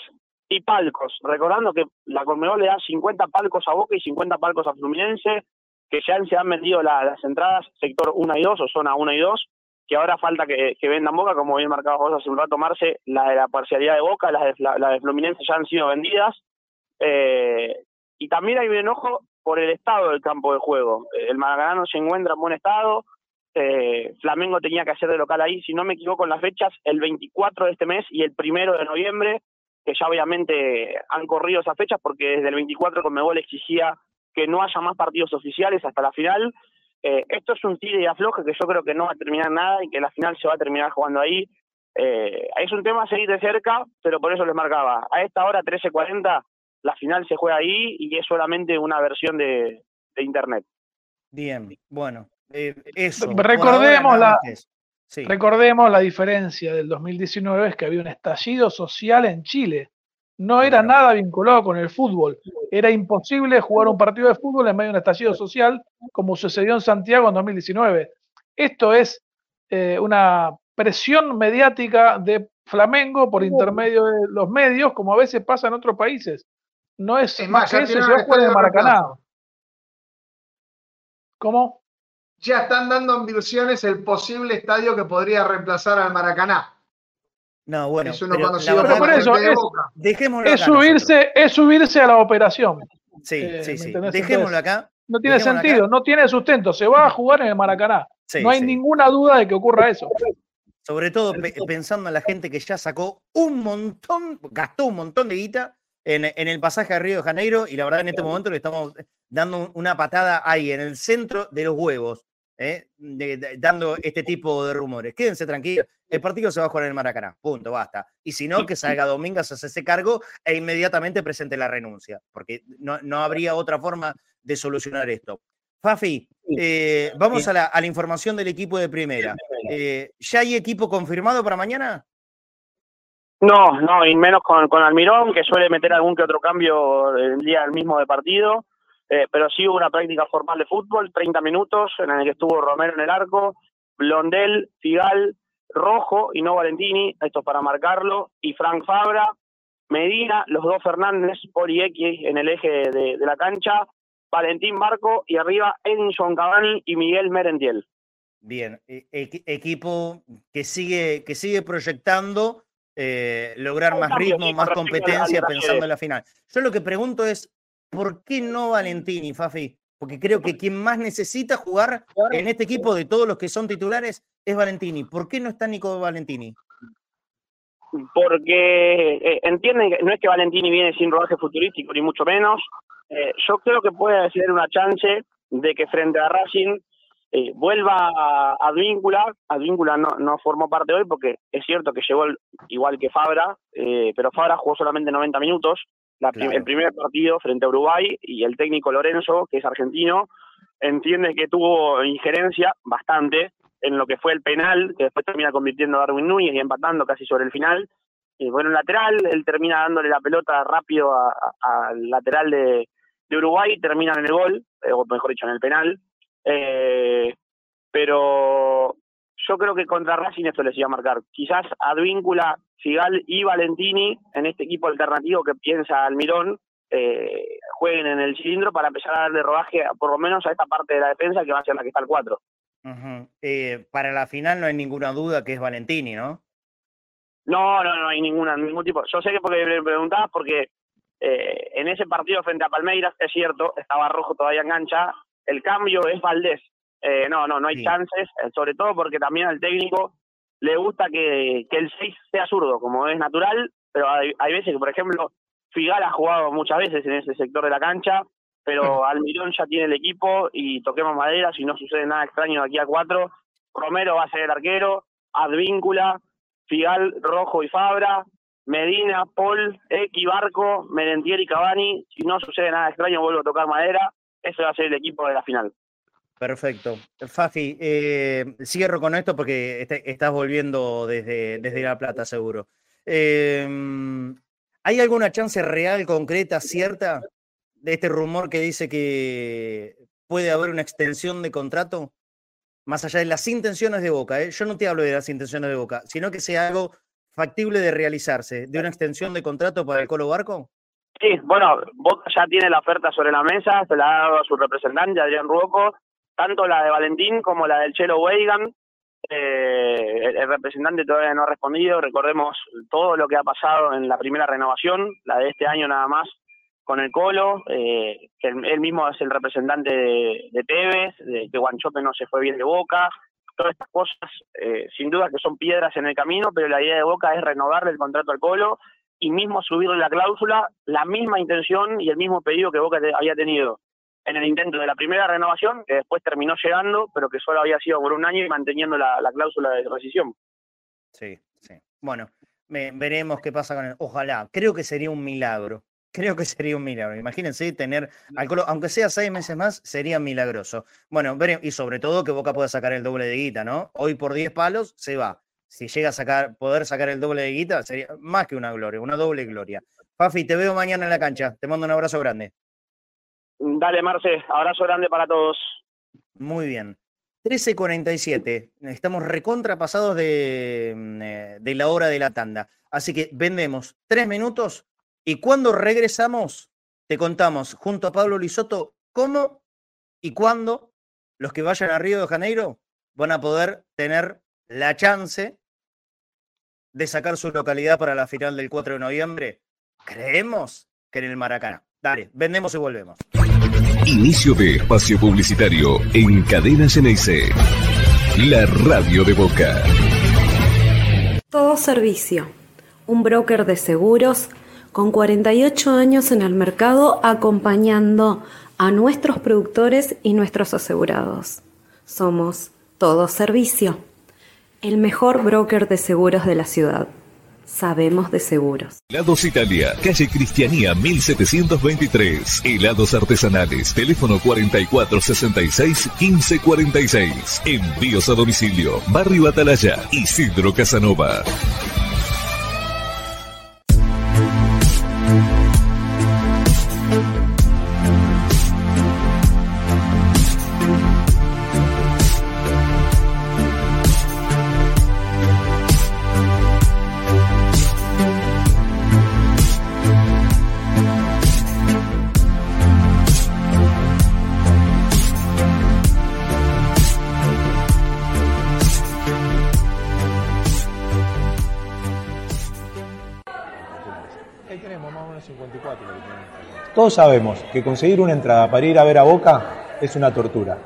y palcos, recordando que la Conmebol le da cincuenta palcos a Boca y cincuenta palcos a Fluminense, que ya se han vendido la, las entradas sector uno y dos o zona uno y dos, que ahora falta que, que vendan Boca, como bien marcabas vos hace un rato, Marce, la de la parcialidad de Boca, las de, la, la de Fluminense ya han sido vendidas, eh, y también hay un enojo por el estado del campo de juego. El Maracaná no se encuentra en buen estado, eh, Flamengo tenía que hacer de local ahí, si no me equivoco en las fechas, el veinticuatro de este mes y el primero de noviembre, que ya obviamente han corrido esas fechas, porque desde el veinticuatro Conmebol exigía que no haya más partidos oficiales hasta la final. Eh, esto es un tire y afloje que yo creo que no va a terminar nada y que la final se va a terminar jugando ahí. Eh, es un tema a seguir de cerca, pero por eso les marcaba. A esta hora, trece cuarenta, la final se juega ahí y es solamente una versión de, de internet. Bien, bueno. Eh, eso. Recordemos la, sí. recordemos la diferencia del dos mil diecinueve, es que había un estallido social en Chile. No era nada vinculado con el fútbol. Era imposible jugar un partido de fútbol en medio de un estallido social, como sucedió en Santiago en dos mil diecinueve. Esto es eh, una presión mediática de Flamengo por intermedio de los medios, como a veces pasa en otros países. No es, es más, más que eso, se va a jugar en Maracaná. ¿Cómo? Ya están dando ambiciones el posible estadio que podría reemplazar al Maracaná. No, bueno, es uno pero, conocido pero por eso, de es, Boca. Dejémoslo es acá, subirse, nosotros. es subirse a la operación. Sí, eh, sí, sí. Dejémoslo acá. No tiene Dejémoslo sentido, acá. no tiene sustento. Se va a jugar en el Maracaná. Sí, no hay sí. ninguna duda de que ocurra eso. Sobre todo pensando en la gente que ya sacó un montón, gastó un montón de guita en, en el pasaje a Río de Janeiro y la verdad en este momento le estamos dando una patada ahí, en el centro de los huevos, ¿eh? de, de, dando este tipo de rumores. Quédense tranquilos, el partido se va a jugar en el Maracaná, punto, basta. Y si no, que salga Domínguez, hace ese cargo e inmediatamente presente la renuncia, porque no, no habría otra forma de solucionar esto. Fafi, eh, vamos a la, a la información del equipo de primera. Eh, ¿Ya hay equipo confirmado para mañana? No, no, y menos con, con Almirón, que suele meter algún que otro cambio el día del mismo de partido, eh, pero sí hubo una práctica formal de fútbol, treinta minutos, en el que estuvo Romero en el arco, Blondel, Figal, Rojo y no Valentini, esto para marcarlo, y Frank Fabra, Medina, los dos Fernández, Orieki en el eje de, de la cancha, Valentín Barco y arriba Edinson Cavani y Miguel Merentiel. Bien, e equipo que sigue, que sigue proyectando eh, lograr más ritmo, más competencia pensando en la final. Yo lo que pregunto es, ¿por qué no Valentini, Fafi? Porque creo que quien más necesita jugar en este equipo de todos los que son titulares es Valentini. ¿Por qué no está Nico Valentini? Porque eh, entienden que no es que Valentini viene sin rodaje futurístico, ni mucho menos. Eh, yo creo que puede ser una chance de que frente a Racing eh, vuelva a Advíncula. Advíncula no, no formó parte hoy porque es cierto que llegó el, igual que Fabra, eh, pero Fabra jugó solamente noventa minutos, la, claro. el primer partido frente a Uruguay, y el técnico Lorenzo, que es argentino, entiende que tuvo injerencia bastante en lo que fue el penal, que después termina convirtiendo a Darwin Núñez y empatando casi sobre el final. Eh, bueno, el lateral, él termina dándole la pelota rápido al lateral de... de Uruguay, terminan en el gol, o mejor dicho, en el penal, eh, pero yo creo que contra Racing esto les iba a marcar. Quizás Advíncula, Figal y Valentini, en este equipo alternativo que piensa Almirón, eh, jueguen en el cilindro para empezar a darle rodaje, por lo menos a esta parte de la defensa que va a ser la que está el cuatro. Uh-huh. eh, para la final no hay ninguna duda que es Valentini, ¿no? No, no, no hay ninguna, ningún tipo. Yo sé que porque me preguntabas, porque... Eh, en ese partido frente a Palmeiras, es cierto, estaba Rojo todavía en cancha, el cambio es Valdés, eh, no, no, no hay sí. chances, sobre todo porque también al técnico le gusta que, que el seis sea zurdo, como es natural, pero hay, hay veces que, por ejemplo, Figal ha jugado muchas veces en ese sector de la cancha, pero Almirón ya tiene el equipo y toquemos madera, si no sucede nada extraño de aquí a cuatro, Romero va a ser el arquero, Advíncula, Figal, Rojo y Fabra, Medina, Paul, Equi, Barco, Merentiel y Cavani. Si no sucede nada extraño, vuelvo a tocar madera. Ese va a ser el equipo de la final. Perfecto. Fafi, eh, cierro con esto porque este, estás volviendo desde, desde La Plata, seguro. Eh, ¿Hay alguna chance real, concreta, cierta de este rumor que dice que puede haber una extensión de contrato? Más allá de las intenciones de Boca, ¿eh? Yo no te hablo de las intenciones de Boca, sino que sea algo factible de realizarse, de una extensión de contrato para el Colo Barco? Sí, bueno, Boca ya tiene la oferta sobre la mesa, se la ha dado a su representante, Adrián Ruoco, tanto la de Valentín como la del Chelo Weigan, eh, el, el representante todavía no ha respondido, recordemos todo lo que ha pasado en la primera renovación, la de este año nada más, con el Colo, eh, que él mismo es el representante de, de Tevez, de que Guanchope no se fue bien de Boca. Todas estas cosas, eh, sin duda que son piedras en el camino, pero la idea de Boca es renovarle el contrato al Colo y mismo subirle la cláusula, la misma intención y el mismo pedido que Boca te había tenido en el intento de la primera renovación, que después terminó llegando, pero que solo había sido por un año y manteniendo la, la cláusula de rescisión. Sí, sí. Bueno, me, veremos qué pasa con él. Ojalá, creo que sería un milagro. Creo que sería un milagro. Imagínense tener al Colo, aunque sea seis meses más, sería milagroso. Bueno, y sobre todo que Boca pueda sacar el doble de guita, ¿no? Hoy por diez palos se va. Si llega a sacar, poder sacar el doble de guita, sería más que una gloria, una doble gloria. Fafi, te veo mañana en la cancha. Te mando un abrazo grande. Dale, Marce. Abrazo grande para todos. Muy bien. trece cuarenta y siete. Estamos recontrapasados de, de la hora de la tanda. Así que vendemos tres minutos. Y cuando regresamos, te contamos junto a Pablo Lisotto cómo y cuándo los que vayan a Río de Janeiro van a poder tener la chance de sacar su localidad para la final del cuatro de noviembre. Creemos que en el Maracaná. Dale, vendemos y volvemos. Inicio de espacio publicitario en Cadena Xeneize, la radio de Boca. Todo Servicio, un broker de seguros con cuarenta y ocho años en el mercado acompañando a nuestros productores y nuestros asegurados. Somos Todo Servicio, el mejor broker de seguros de la ciudad. Sabemos de seguros. Helados Italia, calle Cristianía mil setecientos veintitrés. Helados artesanales, teléfono cuarenta y cuatro sesenta y seis quince cuarenta y seis. Envíos a domicilio, barrio Atalaya, Isidro Casanova. Todos sabemos que conseguir una entrada para ir a ver a Boca es una tortura.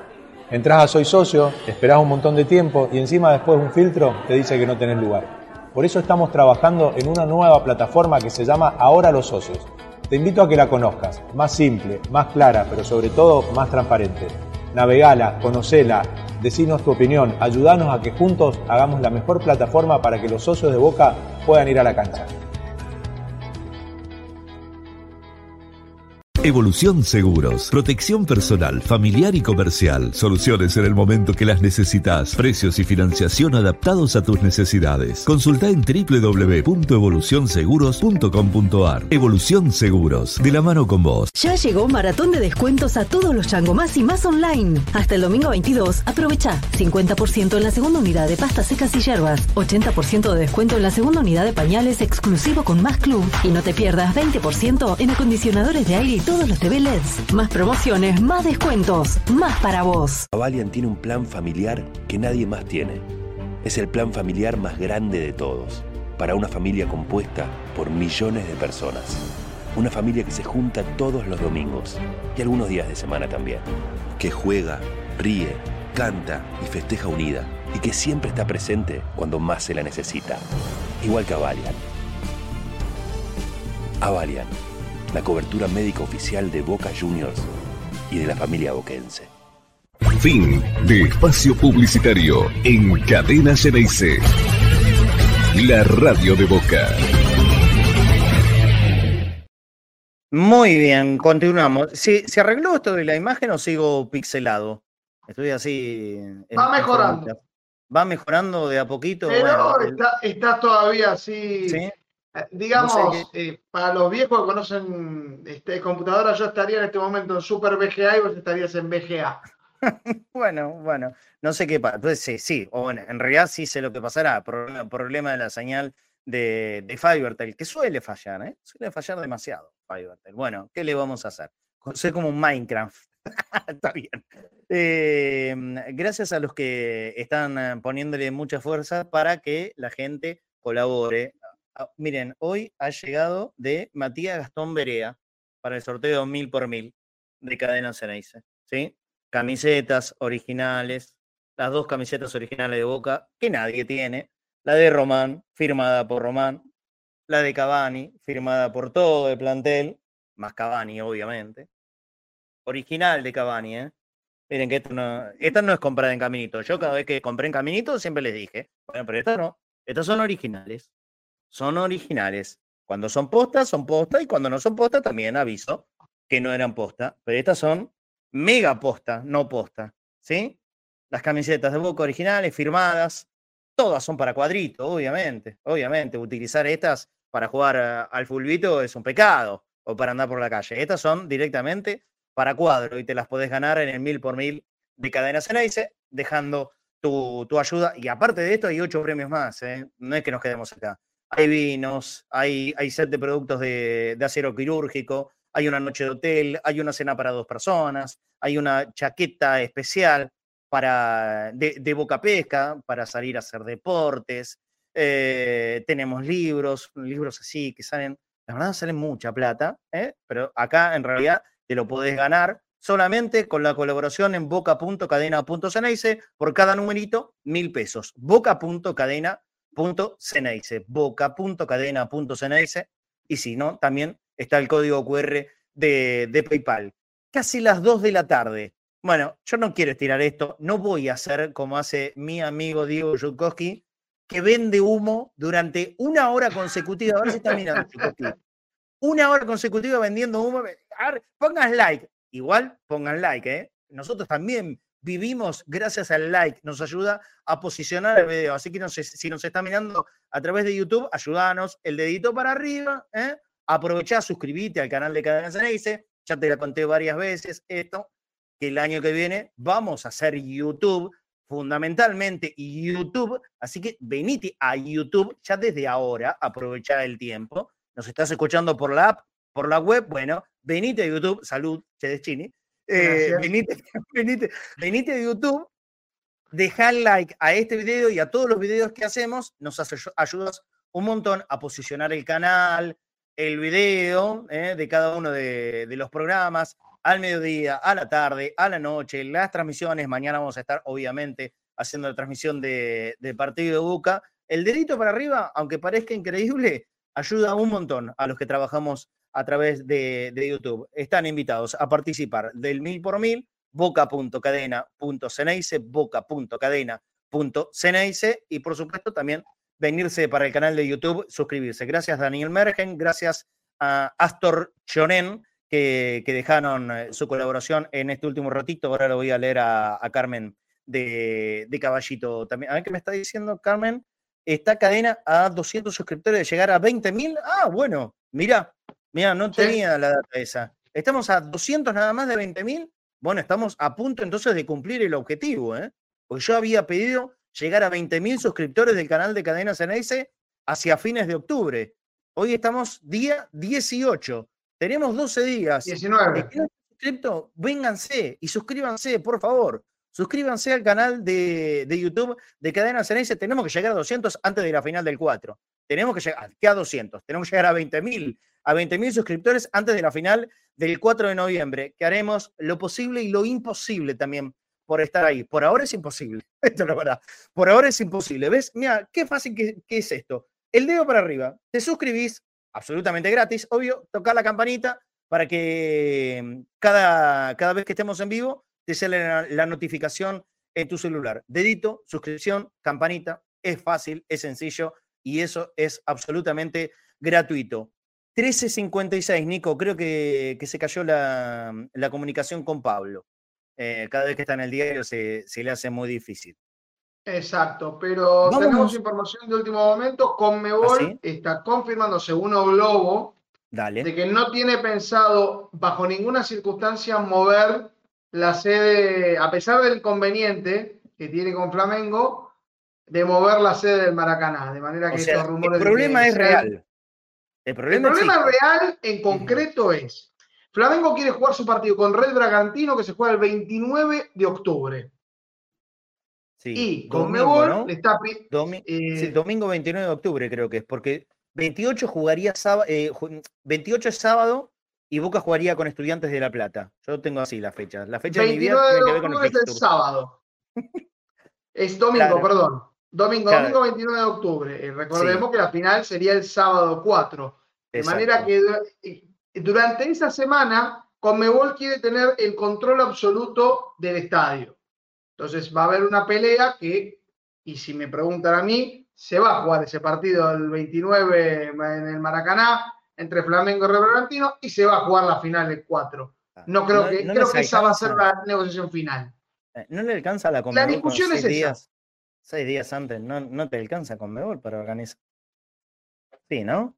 Entrás a Soy Socio, esperás un montón de tiempo y encima después un filtro te dice que no tenés lugar. Por eso estamos trabajando en una nueva plataforma que se llama Ahora los Socios. Te invito a que la conozcas, más simple, más clara, pero sobre todo más transparente. Navegala, conocela, decinos tu opinión, ayudanos a que juntos hagamos la mejor plataforma para que los socios de Boca puedan ir a la cancha. Evolución Seguros, protección personal, familiar y comercial, soluciones en el momento que las necesitas, precios y financiación adaptados a tus necesidades. Consulta en doble u doble u doble u punto evolucionseguros punto com punto a r. Evolución Seguros, de la mano con vos. Ya llegó maratón de descuentos a todos los Changomás y más online. Hasta el domingo veintidós, aprovecha cincuenta por ciento en la segunda unidad de pastas secas y hierbas, ochenta por ciento de descuento en la segunda unidad de pañales exclusivo con Más Club, y no te pierdas veinte por ciento en acondicionadores de aire y todo todos los T V L E Ds. Más promociones, más descuentos, más para vos. Avalian tiene un plan familiar que nadie más tiene. Es el plan familiar más grande de todos, para una familia compuesta por millones de personas. Una familia que se junta todos los domingos y algunos días de semana también. Que juega, ríe, canta y festeja unida, y que siempre está presente cuando más se la necesita. Igual que Avalian. Avalian, la cobertura médica oficial de Boca Juniors y de la familia boquense. Fin de espacio publicitario en Cadena Xeneize, la radio de Boca. Muy bien, continuamos. ¿Se, ¿se arregló esto de la imagen o sigo pixelado? Estoy así... Va mejorando. Esta, va mejorando de a poquito. Pero bueno, está, está todavía así... ¿Sí? Digamos, no sé eh, para los viejos que conocen este, computadoras, yo estaría en este momento en Super V G A y vos estarías en V G A. bueno, bueno, no sé qué pasa. Entonces, sí, sí, o bueno, en realidad sí sé lo que pasará. Problema, problema de la señal de, de Fibertel, que suele fallar, ¿eh? Suele fallar demasiado, Fibertel. Bueno, ¿qué le vamos a hacer? Soy como un Minecraft. Está bien. Eh, gracias a los que están poniéndole mucha fuerza para que la gente colabore. Miren, hoy ha llegado de Matías Gastón Berea para el sorteo mil por mil de Cadena Xeneize, ¿sí? Camisetas originales, las dos camisetas originales de Boca, que nadie tiene. La de Román, firmada por Román. La de Cavani, firmada por todo el plantel, más Cavani, obviamente. Original de Cavani, ¿eh? Miren que esta no, esta no es comprada en Caminito. Yo cada vez que compré en Caminito siempre les dije, bueno, pero estas no, estas son originales. Son originales. Cuando son postas, son postas. Y cuando no son postas, también aviso que no eran postas. Pero estas son mega postas, no postas. ¿Sí? Las camisetas de Boca originales, firmadas. Todas son para cuadrito, obviamente. Obviamente, utilizar estas para jugar uh, al fulbito es un pecado. O para andar por la calle. Estas son directamente para cuadro. Y te las podés ganar en el mil por mil de Cadena Xeneize, dejando tu, tu ayuda. Y aparte de esto, hay ocho premios más. ¿Eh? No es que nos quedemos acá. Hay vinos, hay, hay set de productos de, de acero quirúrgico, hay una noche de hotel, hay una cena para dos personas, hay una chaqueta especial para, de, de Boca Pesca para salir a hacer deportes, eh, tenemos libros, libros así que salen, la verdad salen mucha plata, ¿eh? Pero acá en realidad te lo podés ganar solamente con la colaboración en boca punto cadena punto xeneize, por cada numerito, mil pesos. boca punto cadena punto xeneize, boca punto cadena punto xeneize, y si no, también está el código cu erre de, de PayPal. Casi las dos de la tarde. Bueno, yo no quiero estirar esto, no voy a hacer como hace mi amigo Diego Yudkowski, que vende humo durante una hora consecutiva. A ver si está mirando, una hora consecutiva vendiendo humo. A ver, pongan like. Igual, pongan like, ¿eh? Nosotros también vivimos gracias al like. Nos ayuda a posicionar el video. Así que no sé, si nos está mirando a través de YouTube, ayúdanos el dedito para arriba, ¿eh? Aprovechá, suscribite al canal de Cadena Xeneize. Ya te la conté varias veces esto, que el año que viene vamos a hacer YouTube, fundamentalmente YouTube. Así que venite a YouTube ya desde ahora, aprovechá el tiempo. Nos estás escuchando por la app, por la web, bueno, venite a YouTube, salud, Cedeschini, eh, venite, venite, venite a YouTube, dejá like a este video y a todos los videos que hacemos, nos hace, ayudas un montón a posicionar el canal, el video eh, de cada uno de, de los programas, al mediodía, a la tarde, a la noche, las transmisiones, mañana vamos a estar obviamente haciendo la transmisión de, de partido de Boca. El dedito para arriba, aunque parezca increíble, ayuda un montón a los que trabajamos a través de, de YouTube. Están invitados a participar del mil por mil, boca punto cadena punto xeneize, boca punto cadena punto xeneize, y por supuesto también venirse para el canal de YouTube, suscribirse. Gracias Daniel Mergen, gracias a Astor Chonen, que, que dejaron su colaboración en este último ratito. Ahora lo voy a leer a, a Carmen de, de Caballito también. A ver qué me está diciendo Carmen. Esta Cadena a doscientos suscriptores de llegar a veinte mil. Ah, bueno, mirá. Mira, no tenía la data esa. Estamos a doscientos nada más de veinte mil. Bueno, estamos a punto entonces de cumplir el objetivo, ¿eh? Pues yo había pedido llegar a veinte mil suscriptores del canal de Cadena Xeneize hacia fines de octubre. Hoy estamos día dieciocho. Tenemos doce días. diecinueve. ¿De qué no están suscriptos? Vénganse y suscríbanse, por favor. Suscríbanse al canal de, de YouTube de Cadena Xeneize. Tenemos que llegar a doscientos antes de la final del cuatro. Tenemos que llegar a doscientos. Tenemos que llegar a veinte mil. A veinte mil suscriptores antes de la final del cuatro de noviembre, que haremos lo posible y lo imposible también por estar ahí. Por ahora es imposible, esto es la verdad. Por ahora es imposible. ¿Ves? Mira, qué fácil que, que es esto. El dedo para arriba. Te suscribís, absolutamente gratis, obvio, tocá la campanita para que cada, cada vez que estemos en vivo te sale la, la notificación en tu celular. Dedito, suscripción, campanita. Es fácil, es sencillo y eso es absolutamente gratuito. trece cincuenta y seis, Nico, creo que, que se cayó la, la comunicación con Pablo. Eh, cada vez que está en el diario se, se le hace muy difícil. Exacto, pero vamos. Tenemos información de último momento. Conmebol ¿Ah, sí? está confirmando, según O Globo, Dale. de que no tiene pensado bajo ninguna circunstancia mover la sede, a pesar del conveniente que tiene con Flamengo, de mover la sede del Maracaná. De manera que o sea, estos rumores... El problema es real. El problema, el problema real en concreto es, Flamengo quiere jugar su partido con Red Bragantino que se juega el veintinueve de octubre. Sí, y Conmebol ¿no? le está... Domi eh, sí, domingo veintinueve de octubre creo que es, porque veintiocho, jugaría eh, veintiocho es sábado y Boca jugaría con Estudiantes de La Plata. Yo tengo así las fechas. La fecha veintinueve de, de octubre es el sábado. Es domingo, claro. perdón. Domingo, claro. domingo veintinueve de octubre. Eh, recordemos sí. que la final sería el sábado cuatro. De Exacto. manera que durante esa semana, Conmebol quiere tener el control absoluto del estadio. Entonces va a haber una pelea que, y si me preguntan a mí, se va a jugar ese partido el veintinueve en el Maracaná, entre Flamengo y River Bragantino, y se va a jugar la final el cuatro. No creo no, que, no creo que esa va a ser la negociación final. No le alcanza a la Conmebol. La discusión es esa. Seis días antes, no, no te alcanza Conmebol para organizar. Sí, ¿no?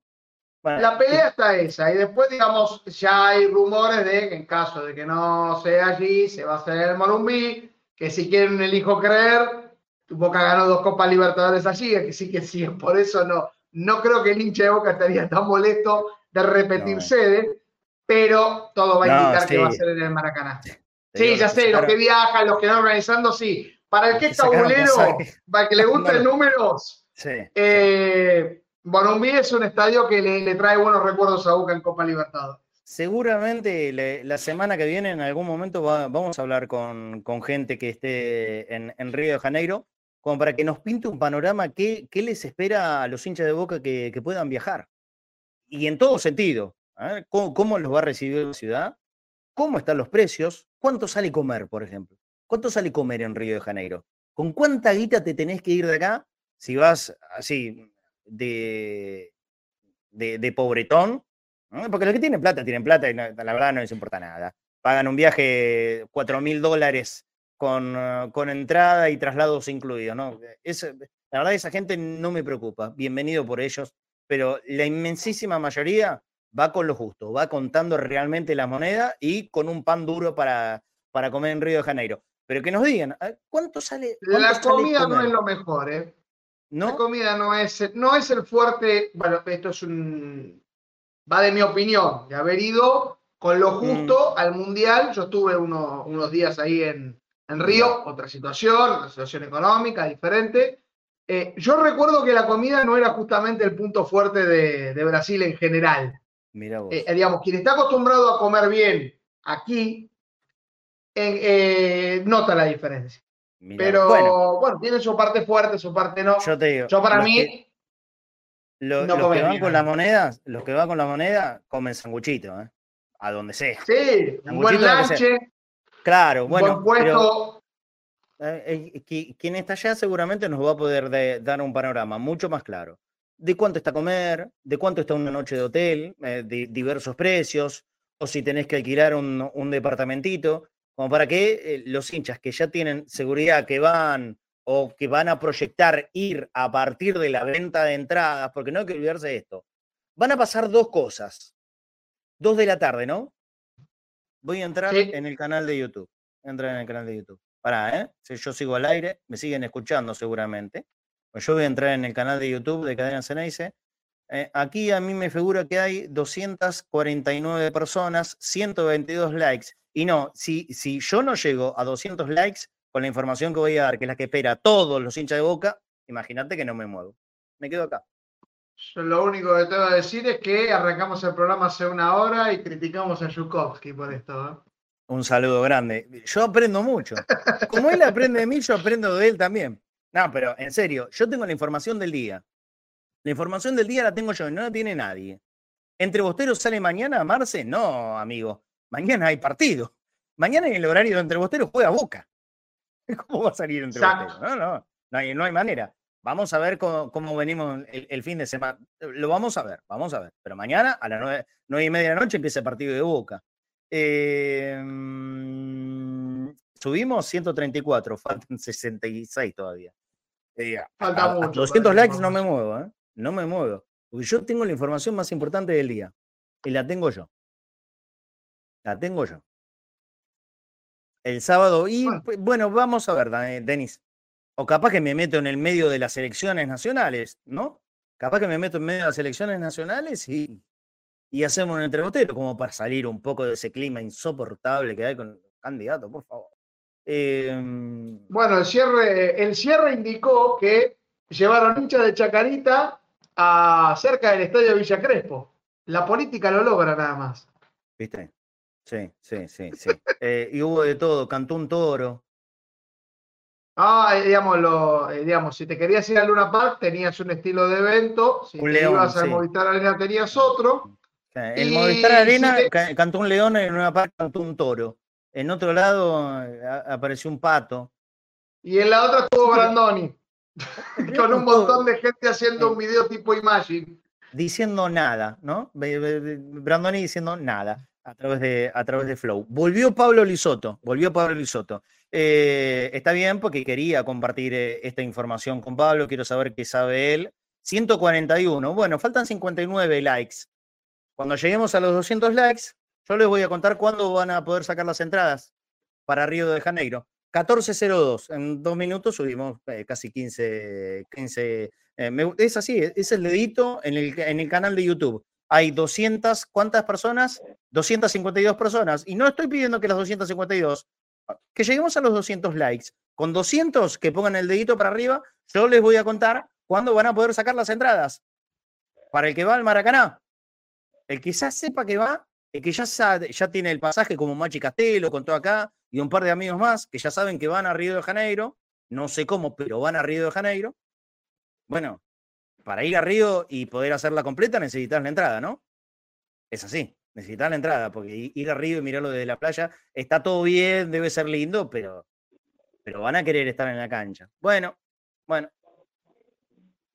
Bueno, la pelea está esa, y después, digamos, ya hay rumores de que en caso de que no sea allí, se va a hacer el Morumbí, que si quieren elijo creer, Boca ganó dos Copas Libertadores allí, que sí que sí, por eso no. No creo que el hincha de Boca estaría tan molesto de repetir no, sede, pero todo va a indicar no, sí. que va a ser en el Maracaná. Sí, sí ya sé, los que viajan, los que van organizando, sí. Para el que es cabulero, para el que le gusten números, sí, eh, sí. Morumbí es un estadio que le, le trae buenos recuerdos a Boca en Copa Libertadores. Seguramente le, la semana que viene en algún momento va, vamos a hablar con, con gente que esté en, en Río de Janeiro, como para que nos pinte un panorama que, que les espera a los hinchas de Boca que, que puedan viajar. Y en todo sentido, ¿eh? ¿Cómo, cómo los va a recibir la ciudad? ¿Cómo están los precios? ¿Cuánto sale comer, por ejemplo? ¿Cuánto sale comer en Río de Janeiro? ¿Con cuánta guita te tenés que ir de acá si vas así de, de, de pobretón? Porque los que tienen plata, tienen plata y la verdad no les importa nada. Pagan un viaje cuatro mil dólares con, con entrada y traslados incluidos, ¿no? Es, la verdad esa gente no me preocupa, bienvenido por ellos, pero la inmensísima mayoría va con lo justo, va contando realmente la moneda y con un pan duro para, para comer en Río de Janeiro. Pero que nos digan, ¿cuánto sale? Cuánto la comida sale no es lo mejor, ¿eh? ¿No? La comida no es, no es el fuerte, bueno, esto es un... Va de mi opinión, de haber ido con lo justo mm. al Mundial. Yo estuve uno, unos días ahí en, en Río, otra situación, una situación económica diferente. Eh, yo recuerdo que la comida no era justamente el punto fuerte de, de Brasil en general. Mirá vos. Eh, digamos, quien está acostumbrado a comer bien aquí, eh, eh, nota la diferencia. Mirá. Pero bueno. bueno, tiene su parte fuerte, su parte no. Yo te digo. Yo para mí... Que... Los, no los, que van con la moneda, los que van con la moneda comen sanguchito, ¿eh? A donde sea. Sí, un buen lanche. Claro, bueno. Buen puesto. Pero, eh, eh, quien está allá seguramente nos va a poder de, dar un panorama mucho más claro. De cuánto está comer, de cuánto está una noche de hotel, eh, de diversos precios, o si tenés que alquilar un, un departamentito, como para que eh, los hinchas que ya tienen seguridad que van... o que van a proyectar ir a partir de la venta de entradas, porque no hay que olvidarse de esto. Van a pasar dos cosas. Dos de la tarde, ¿no? Voy a entrar sí. en el canal de YouTube. Entrar en el canal de YouTube. Pará, ¿eh? Si yo sigo al aire, me siguen escuchando seguramente. Pues yo voy a entrar en el canal de YouTube de Cadena Xeneize. Eh, aquí a mí me figura que hay doscientas cuarenta y nueve personas, ciento veintidós likes. Y no, si, si yo no llego a doscientos likes, con la información que voy a dar, que es la que espera a todos los hinchas de Boca, imagínate que no me muevo. Me quedo acá. Yo lo único que tengo que decir es que arrancamos el programa hace una hora y criticamos a Yukovsky por esto, ¿eh? Un saludo grande. Yo aprendo mucho. Como él aprende de mí, yo aprendo de él también. No, pero en serio, yo tengo la información del día. La información del día la tengo yo y no la tiene nadie. ¿Entre Bosteros sale mañana, Marce? No, amigo. Mañana hay partido. Mañana en el horario de Entre Bosteros juega Boca. ¿Cómo va a salir Entre Bosteros? No, no, no hay, no hay manera. Vamos a ver cómo, cómo venimos el, el fin de semana. Lo vamos a ver, vamos a ver. Pero mañana a las nueve, nueve y media de la noche empieza el partido de Boca. Eh, subimos ciento treinta y cuatro, faltan sesenta y seis todavía. Eh, Falta a, mucho, a doscientos likes no me muevo, ¿eh? No me muevo. Porque yo tengo la información más importante del día. Y la tengo yo. La tengo yo. El sábado, y bueno. bueno, vamos a ver, Denis, o capaz que me meto en el medio de las elecciones nacionales, ¿no? Capaz que me meto en medio de las elecciones nacionales y, y hacemos un Entre Bosteros, como para salir un poco de ese clima insoportable que hay con los candidatos, por favor. Eh, bueno, el cierre, el cierre indicó que llevaron hinchas de Chacarita a cerca del estadio Villa Crespo. La política lo logra nada más. ¿Viste? Sí, sí, sí, sí. Eh, y hubo de todo, cantó un toro. Ah, digamos, lo, eh, digamos, si te querías ir a Luna Park tenías un estilo de evento, si un te león, ibas a sí. Movistar Arena tenías otro. El y... Movistar Arena sí, te... cantó un león, en Luna Park cantó un toro. En otro lado a, apareció un pato. Y en la otra estuvo Brandoni, con un montón de gente haciendo un video tipo Imagine. Diciendo nada, ¿no? Brandoni diciendo nada. A través, de, a través de Flow. Volvió Pablo Lisotto, volvió Pablo Lisotto. Eh, está bien porque quería compartir eh, esta información con Pablo, quiero saber qué sabe él. ciento cuarenta y uno, bueno, faltan cincuenta y nueve likes. Cuando lleguemos a los doscientos likes, yo les voy a contar cuándo van a poder sacar las entradas para Río de Janeiro. catorce cero dos, en dos minutos subimos eh, casi quince. quince eh, me, es así, es el dedito en el, en el canal de YouTube. hay doscientas, ¿cuántas personas? doscientas cincuenta y dos personas. Y no estoy pidiendo que las doscientas cincuenta y dos, que lleguemos a los doscientos likes. Con doscientos que pongan el dedito para arriba, yo les voy a contar cuándo van a poder sacar las entradas. Para el que va al Maracaná, el que ya sepa que va, el que ya, ya tiene el pasaje como Machi Castelo, contó acá, y un par de amigos más, que ya saben que van a Río de Janeiro, no sé cómo, pero van a Río de Janeiro. Bueno, para ir a Río y poder hacerla completa necesitas la entrada, ¿no? Es así, necesitas la entrada, porque ir a Río y mirarlo desde la playa, está todo bien, debe ser lindo, pero, pero van a querer estar en la cancha. Bueno, bueno.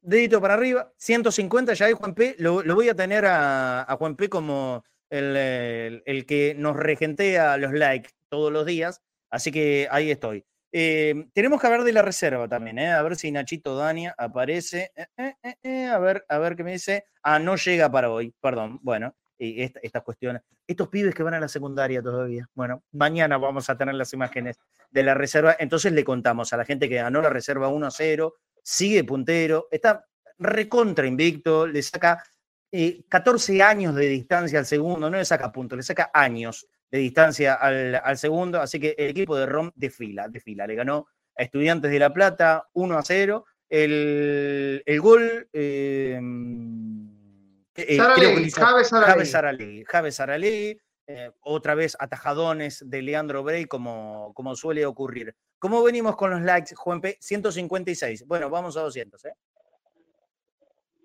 Dedito para arriba, ciento cincuenta, ya hay Juan P. Lo, lo voy a tener a, a Juan P como el, el, el que nos regentea los likes todos los días, así que ahí estoy. Eh, tenemos que hablar de la reserva también, ¿eh? A ver si Nachito Dania aparece. Eh, eh, eh, eh. A ver, a ver qué me dice. Ah, no llega para hoy, perdón. Bueno, y esta, estas cuestiones. Estos pibes que van a la secundaria todavía. Bueno, mañana vamos a tener las imágenes de la reserva. Entonces le contamos a la gente que ganó la reserva uno a cero, sigue puntero, está recontra invicto, le saca eh, catorce años de distancia al segundo, no le saca puntos, le saca años de distancia al, al segundo, así que el equipo de ROM desfila, desfila, le ganó a Estudiantes de La Plata uno a cero, el, el gol eh, eh, Saralí, Javes Saralí, eh, otra vez atajadones de Leandro Bray como, como suele ocurrir. ¿Cómo venimos con los likes, Juanpe? ciento cincuenta y seis, bueno, vamos a doscientos, ¿eh?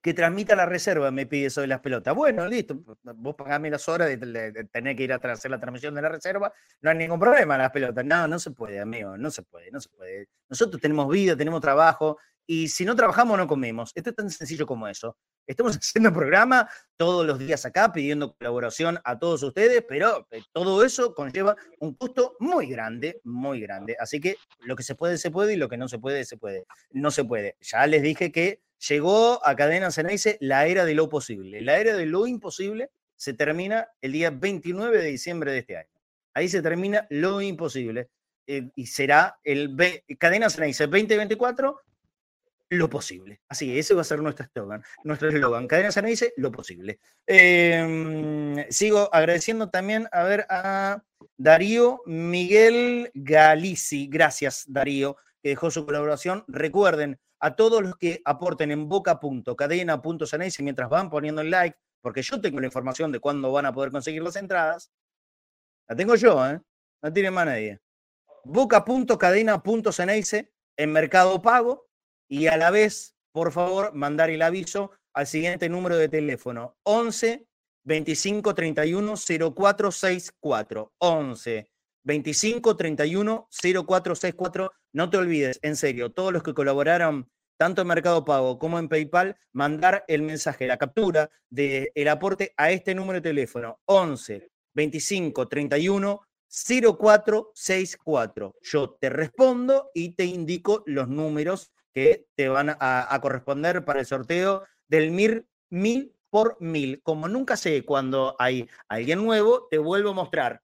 Que transmita la reserva, me pide Soy las Pelotas. Bueno, listo, vos pagame las horas de, de, de tener que ir a hacer la transmisión de la reserva, no hay ningún problema, Las Pelotas. No, no se puede, amigo, no se puede, no se puede. Nosotros tenemos vida, tenemos trabajo, y si no trabajamos no comemos. Esto es tan sencillo como eso. Estamos haciendo programa todos los días acá, pidiendo colaboración a todos ustedes, pero todo eso conlleva un costo muy grande, muy grande. Así que lo que se puede, se puede, y lo que no se puede, se puede. No se puede. Ya les dije que llegó a Cadena Xeneize la era de lo posible. La era de lo imposible se termina el día veintinueve de diciembre de este año. Ahí se termina lo imposible. Eh, y será el B, Cadena Xeneize veinte veinticuatro, lo posible. Así, ese va a ser nuestro eslogan. Nuestro eslogan. Cadena Xeneize, lo posible. Eh, sigo agradeciendo también a ver a Darío Miguel Galici. Gracias, Darío, que dejó su colaboración. Recuerden, a todos los que aporten en boca punto cadena punto xeneize mientras van poniendo el like, porque yo tengo la información de cuándo van a poder conseguir las entradas. La tengo yo, ¿eh? No tiene más nadie. boca punto cadena punto xeneize en Mercado Pago, y a la vez, por favor, mandar el aviso al siguiente número de teléfono: once veinticinco treinta y uno cero cuatro sesenta y cuatro. once veinticinco treinta y uno cero cuatro sesenta y cuatro. No te olvides, en serio, todos los que colaboraron tanto en Mercado Pago como en PayPal, mandar el mensaje, la captura del aporte a este número de teléfono: once veinticinco treinta y uno cero cuatro sesenta y cuatro. Yo te respondo y te indico los números que te van a, a corresponder para el sorteo del mil, mil por mil. Como nunca sé cuando hay alguien nuevo, te vuelvo a mostrar.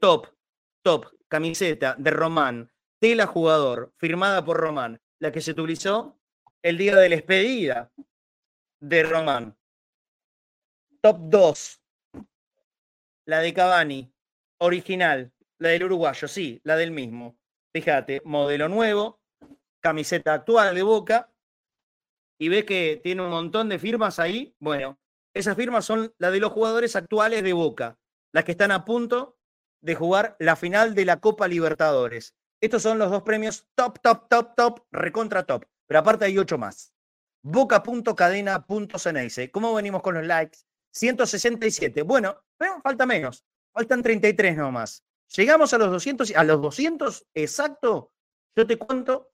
Top, top, camiseta de Román, tela jugador, firmada por Román, la que se utilizó el día de la despedida de Román. Top dos, la de Cavani, original, la del uruguayo, sí, la del mismo. Fíjate, modelo nuevo, camiseta actual de Boca, y ves que tiene un montón de firmas ahí. Bueno, esas firmas son las de los jugadores actuales de Boca, las que están a punto de jugar la final de la Copa Libertadores. Estos son los dos premios top, top, top, top, recontra top. Pero aparte hay ocho más. boca punto cadena punto xeneize. ¿Cómo venimos con los likes? ciento sesenta y siete. Bueno, pero falta menos. Faltan treinta y tres nomás. Llegamos a los doscientos, a los doscientos exacto. Yo te cuento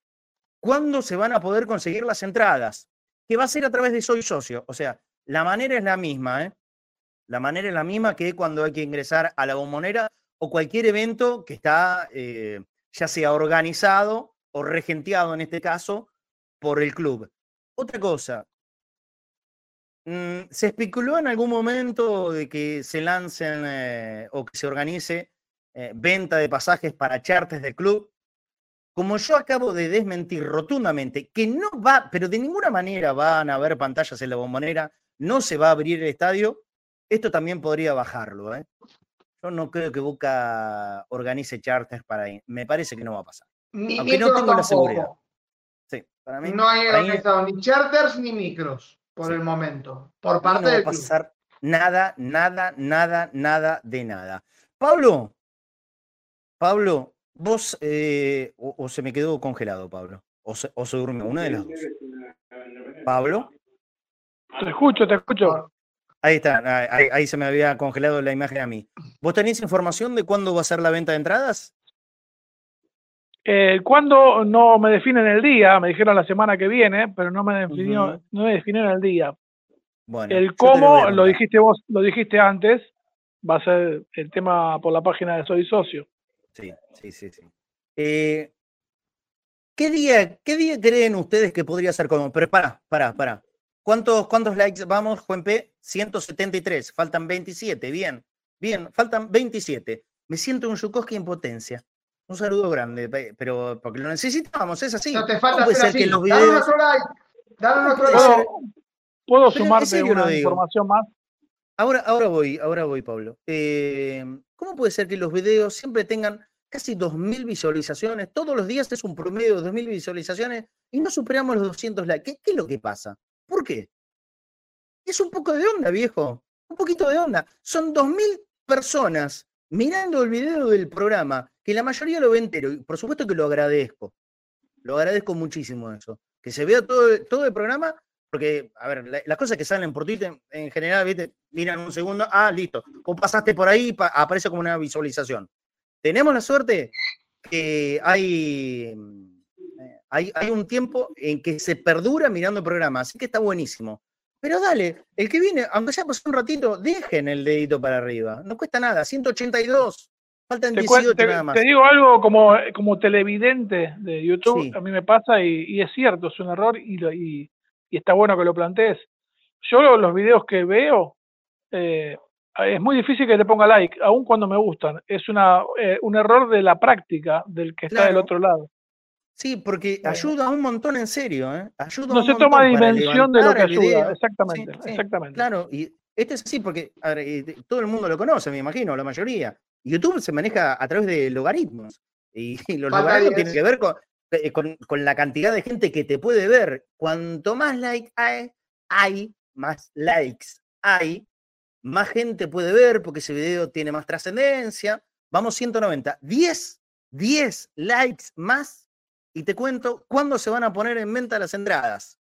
cuándo se van a poder conseguir las entradas, que va a ser a través de Soy Socio. O sea, la manera es la misma, ¿eh? La manera es la misma que cuando hay que ingresar a la Bombonera o cualquier evento que está, eh, ya sea organizado o regenteado, en este caso, por el club. Otra cosa, se especuló en algún momento de que se lancen eh, o que se organice eh, venta de pasajes para charters del club. Como yo acabo de desmentir rotundamente que no va, pero de ninguna manera van a haber pantallas en la Bombonera, no se va a abrir el estadio, esto también podría bajarlo, ¿eh? Yo no creo que Boca organice charters para ahí. Me parece que no va a pasar. Ni aunque no tengo tampoco la seguridad. Sí, para mí, no hay para organizado mí, ni charters ni micros por sí. el momento. Por parte no del va a pasar club. nada, nada, nada, nada de nada. Pablo, Pablo, vos eh, o, o se me quedó congelado, Pablo, o se, o se durmió, una de las dos. Pablo. Te escucho, te escucho. Ahí está, ahí, ahí se me había congelado la imagen a mí. ¿Vos tenés información de cuándo va a ser la venta de entradas? Eh, ¿Cuándo? No me definen el día, me dijeron la semana que viene, pero no me definieron, uh-huh. no me definieron el día. Bueno, el cómo, lo, lo dijiste vos, lo dijiste antes, va a ser el tema por la página de Soy Socio. Sí, sí, sí. sí. Eh, ¿qué, día, ¿Qué día creen ustedes que podría ser como? Pero pará, pará, pará. ¿Cuántos, ¿Cuántos likes vamos, Juan P? ciento setenta y tres, faltan veintisiete, bien, bien, faltan veintisiete. Me siento un Yukoski en potencia. Un saludo grande, pero porque lo necesitábamos, es así. No te falta hacer así. Videos... Dale otro like, dale otro like. ¿Puedo, ¿Puedo sumarte una información más? Ahora, ahora voy, ahora voy, Pablo. Eh, ¿Cómo puede ser que los videos siempre tengan casi dos mil visualizaciones? Todos los días es un promedio de dos mil visualizaciones y no superamos los doscientos likes. ¿Qué, qué es lo que pasa? ¿Por qué? Es un poco de onda, viejo. Un poquito de onda. Son dos mil personas mirando el video del programa, que la mayoría lo ve entero. Y por supuesto que lo agradezco. Lo agradezco muchísimo eso. Que se vea todo, todo el programa, porque, a ver, la, las cosas que salen por Twitter, en, en general, ¿viste? Miran un segundo, ah, listo. O pasaste por ahí, pa, aparece como una visualización. Tenemos la suerte que hay... Hay, hay un tiempo en que se perdura mirando el programa, así que está buenísimo. Pero dale, el que viene, aunque sea pasó un ratito, dejen el dedito para arriba. No cuesta nada, ciento ochenta y dos, faltan dieciocho te, nada más. Te digo algo como, como televidente de YouTube, sí. a mí me pasa y, y es cierto, es un error y, lo, y, y está bueno que lo plantees. Yo los, los videos que veo, eh, es muy difícil que te ponga like, aun cuando me gustan. Es una, eh, un error de la práctica del que claro. está del otro lado. Sí, porque ayuda un montón en serio, ¿eh? Ayuda no un se montón toma dimensión de lo que ayuda, exactamente, sí, sí, exactamente. Claro, y este es así porque a ver, todo el mundo lo conoce, me imagino, la mayoría. YouTube se maneja a través de logaritmos, y, y los logaritmos tienen que ver con, con, con la cantidad de gente que te puede ver. Cuanto más like hay, hay, más likes hay, más gente puede ver porque ese video tiene más trascendencia. Vamos ciento noventa, diez, diez likes más. Y te cuento cuándo se van a poner en venta las entradas.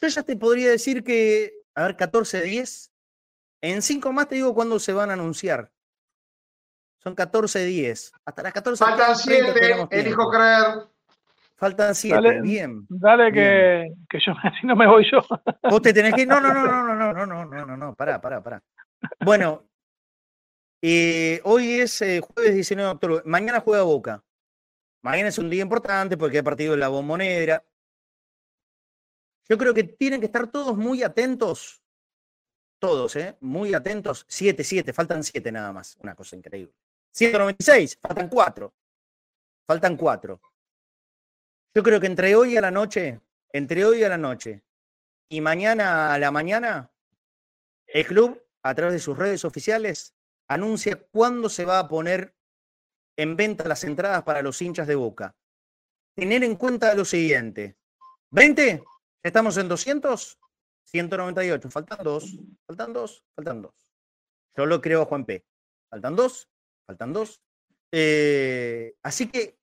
Yo ya te podría decir que, a ver, catorce diez. En cinco más te digo cuándo se van a anunciar. Son catorce diez. Hasta las catorce. Faltan siete, elijo creer. Faltan siete, bien. Dale que, que yo así no me voy yo. Vos te tenés que ir. No, no, no, no, no, no, no, no, no, no, no. Pará, pará, pará. Bueno, eh, hoy es eh, jueves diecinueve de octubre. Mañana juega Boca. Mañana es un día importante porque hay partido de la Bombonera. Yo creo que tienen que estar todos muy atentos. Todos, ¿eh? Muy atentos. siete, siete, faltan siete nada más. Una cosa increíble. ciento noventa y seis, faltan cuatro. Faltan cuatro. Yo creo que entre hoy a la noche, entre hoy a la noche y mañana a la mañana, el club, a través de sus redes oficiales, anuncia cuándo se va a poner en venta las entradas para los hinchas de Boca. Tener en cuenta lo siguiente. ¿veinte? ¿Estamos en doscientos? ciento noventa y ocho. Faltan dos. Faltan dos. Faltan dos. Yo lo creo a Juan P. Faltan dos. Faltan dos. Eh, así que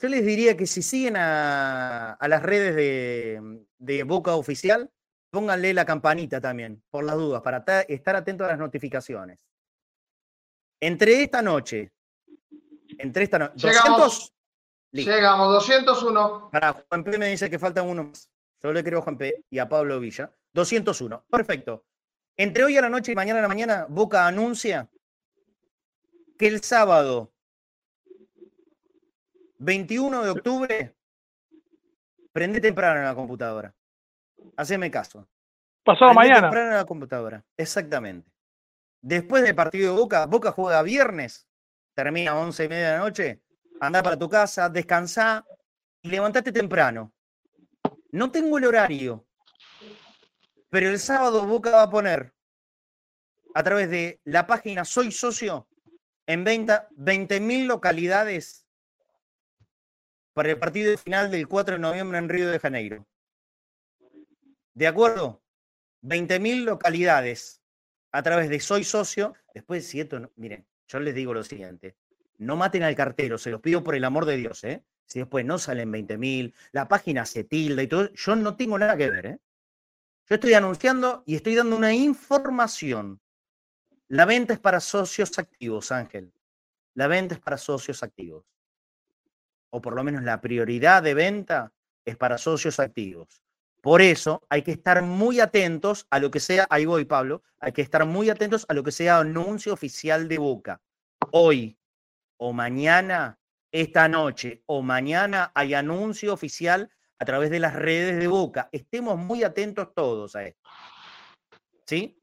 yo les diría que si siguen a, a las redes de, de Boca Oficial, pónganle la campanita también, por las dudas, para ta, estar atentos a las notificaciones. Entre esta noche... Entre esta no. Llegamos, doscientos. Llegamos, doscientos uno. Para Juan P me dice que faltan uno más. Yo le creo a Juan P y a Pablo Villa. doscientos uno. Perfecto. Entre hoy a la noche y mañana a la mañana, Boca anuncia que el sábado veintiuno de octubre, prende temprano en la computadora. Haceme caso. Pasado prende mañana. Temprano en la computadora. Exactamente. Después del partido de Boca, Boca juega viernes. Termina a once y media de la noche, andá para tu casa, descansá y levantate temprano. No tengo el horario. Pero el sábado Boca va a poner a través de la página Soy Socio en venta veinte mil localidades para el partido final del cuatro de noviembre en Río de Janeiro. ¿De acuerdo? veinte mil localidades a través de Soy Socio. Después, si esto no, miren, yo les digo lo siguiente. No maten al cartero, se los pido por el amor de Dios, ¿eh? Si después no salen veinte mil, la página se tilda y todo, yo no tengo nada que ver, ¿eh? Yo estoy anunciando y estoy dando una información. La venta es para socios activos, Ángel. La venta es para socios activos. O por lo menos la prioridad de venta es para socios activos. Por eso hay que estar muy atentos a lo que sea, ahí voy, Pablo, hay que estar muy atentos a lo que sea anuncio oficial de Boca. Hoy o mañana, esta noche o mañana hay anuncio oficial a través de las redes de Boca. Estemos muy atentos todos a esto. ¿Sí?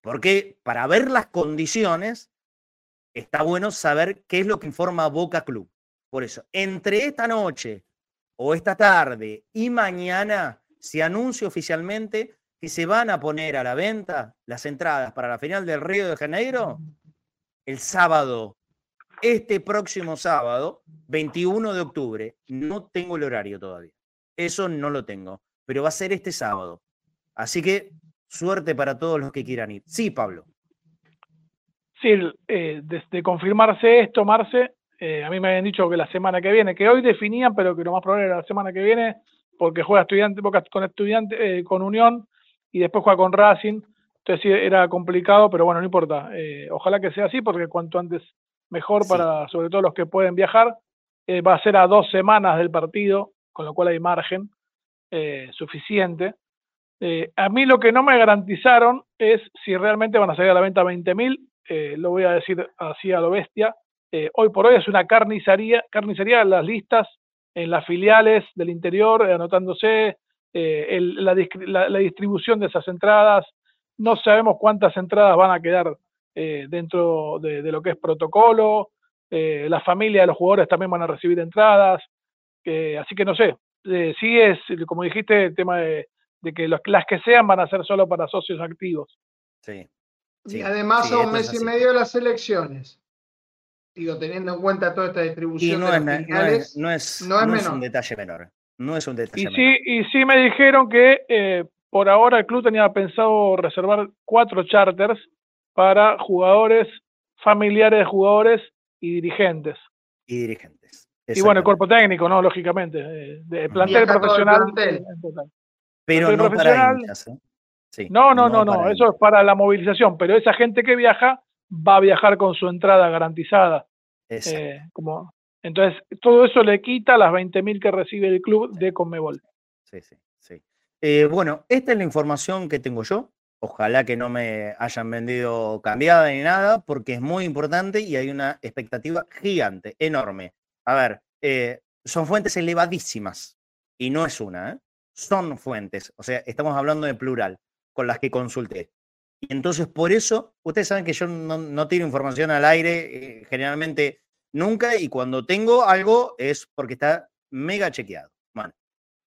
Porque para ver las condiciones, está bueno saber qué es lo que informa Boca Club. Por eso, entre esta noche o esta tarde y mañana, se anuncia oficialmente que se van a poner a la venta las entradas para la final del Río de Janeiro el sábado. Este próximo sábado, veintiuno de octubre, no tengo el horario todavía. Eso no lo tengo, pero va a ser este sábado. Así que suerte para todos los que quieran ir. Sí, Pablo. Sí, eh, de, de confirmarse esto, Marce, eh, a mí me habían dicho que la semana que viene, que hoy definían, pero que lo más probable era la semana que viene, porque juega estudiante, Boca con estudiante, eh, con Unión, y después juega con Racing. Entonces sí, era complicado, pero bueno, no importa. Eh, ojalá que sea así, porque cuanto antes mejor para, sí, sobre todo los que pueden viajar. Eh, va a ser a dos semanas del partido, con lo cual hay margen eh, suficiente. Eh, a mí lo que no me garantizaron es si realmente van a salir a la venta veinte mil, eh, lo voy a decir así a lo bestia. Eh, hoy por hoy es una carnicería, carnicería en las listas, en las filiales del interior, eh, anotándose eh, el, la, la, la distribución de esas entradas. No sabemos cuántas entradas van a quedar Eh, dentro de, de lo que es protocolo, eh, la familia de los jugadores también van a recibir entradas, eh, así que no sé, eh, sí es, como dijiste, el tema de, de que los, las que sean van a ser solo para socios activos. Sí. Sí. Y además sí, a un mes y medio de las elecciones, digo, teniendo en cuenta toda esta distribución. Y no, de es, finales, no, es, no, es, no, es, no es un detalle menor. No es un detalle y menor. Sí, y sí me dijeron que eh, por ahora el club tenía pensado reservar cuatro charters para jugadores, familiares de jugadores y dirigentes. Y dirigentes. Y bueno, el cuerpo técnico, ¿no? Lógicamente. Eh, de plantel profesional. Plantel. Pero no para indias, ¿eh? Sí, no, no, no, no, no. Eso es para la movilización. Pero esa gente que viaja va a viajar con su entrada garantizada. Eh, como, entonces, todo eso le quita las veinte mil que recibe el club sí. de Conmebol. Sí, sí, sí. Eh, bueno, esta es la información que tengo yo. Ojalá que no me hayan vendido cambiada ni nada, porque es muy importante y hay una expectativa gigante, enorme. A ver, eh, son fuentes elevadísimas, y no es una, ¿eh? Son fuentes, o sea, estamos hablando de plural, con las que consulté. Y entonces, por eso, ustedes saben que yo no, no tiro información al aire, eh, generalmente nunca, y cuando tengo algo es porque está mega chequeado. Bueno,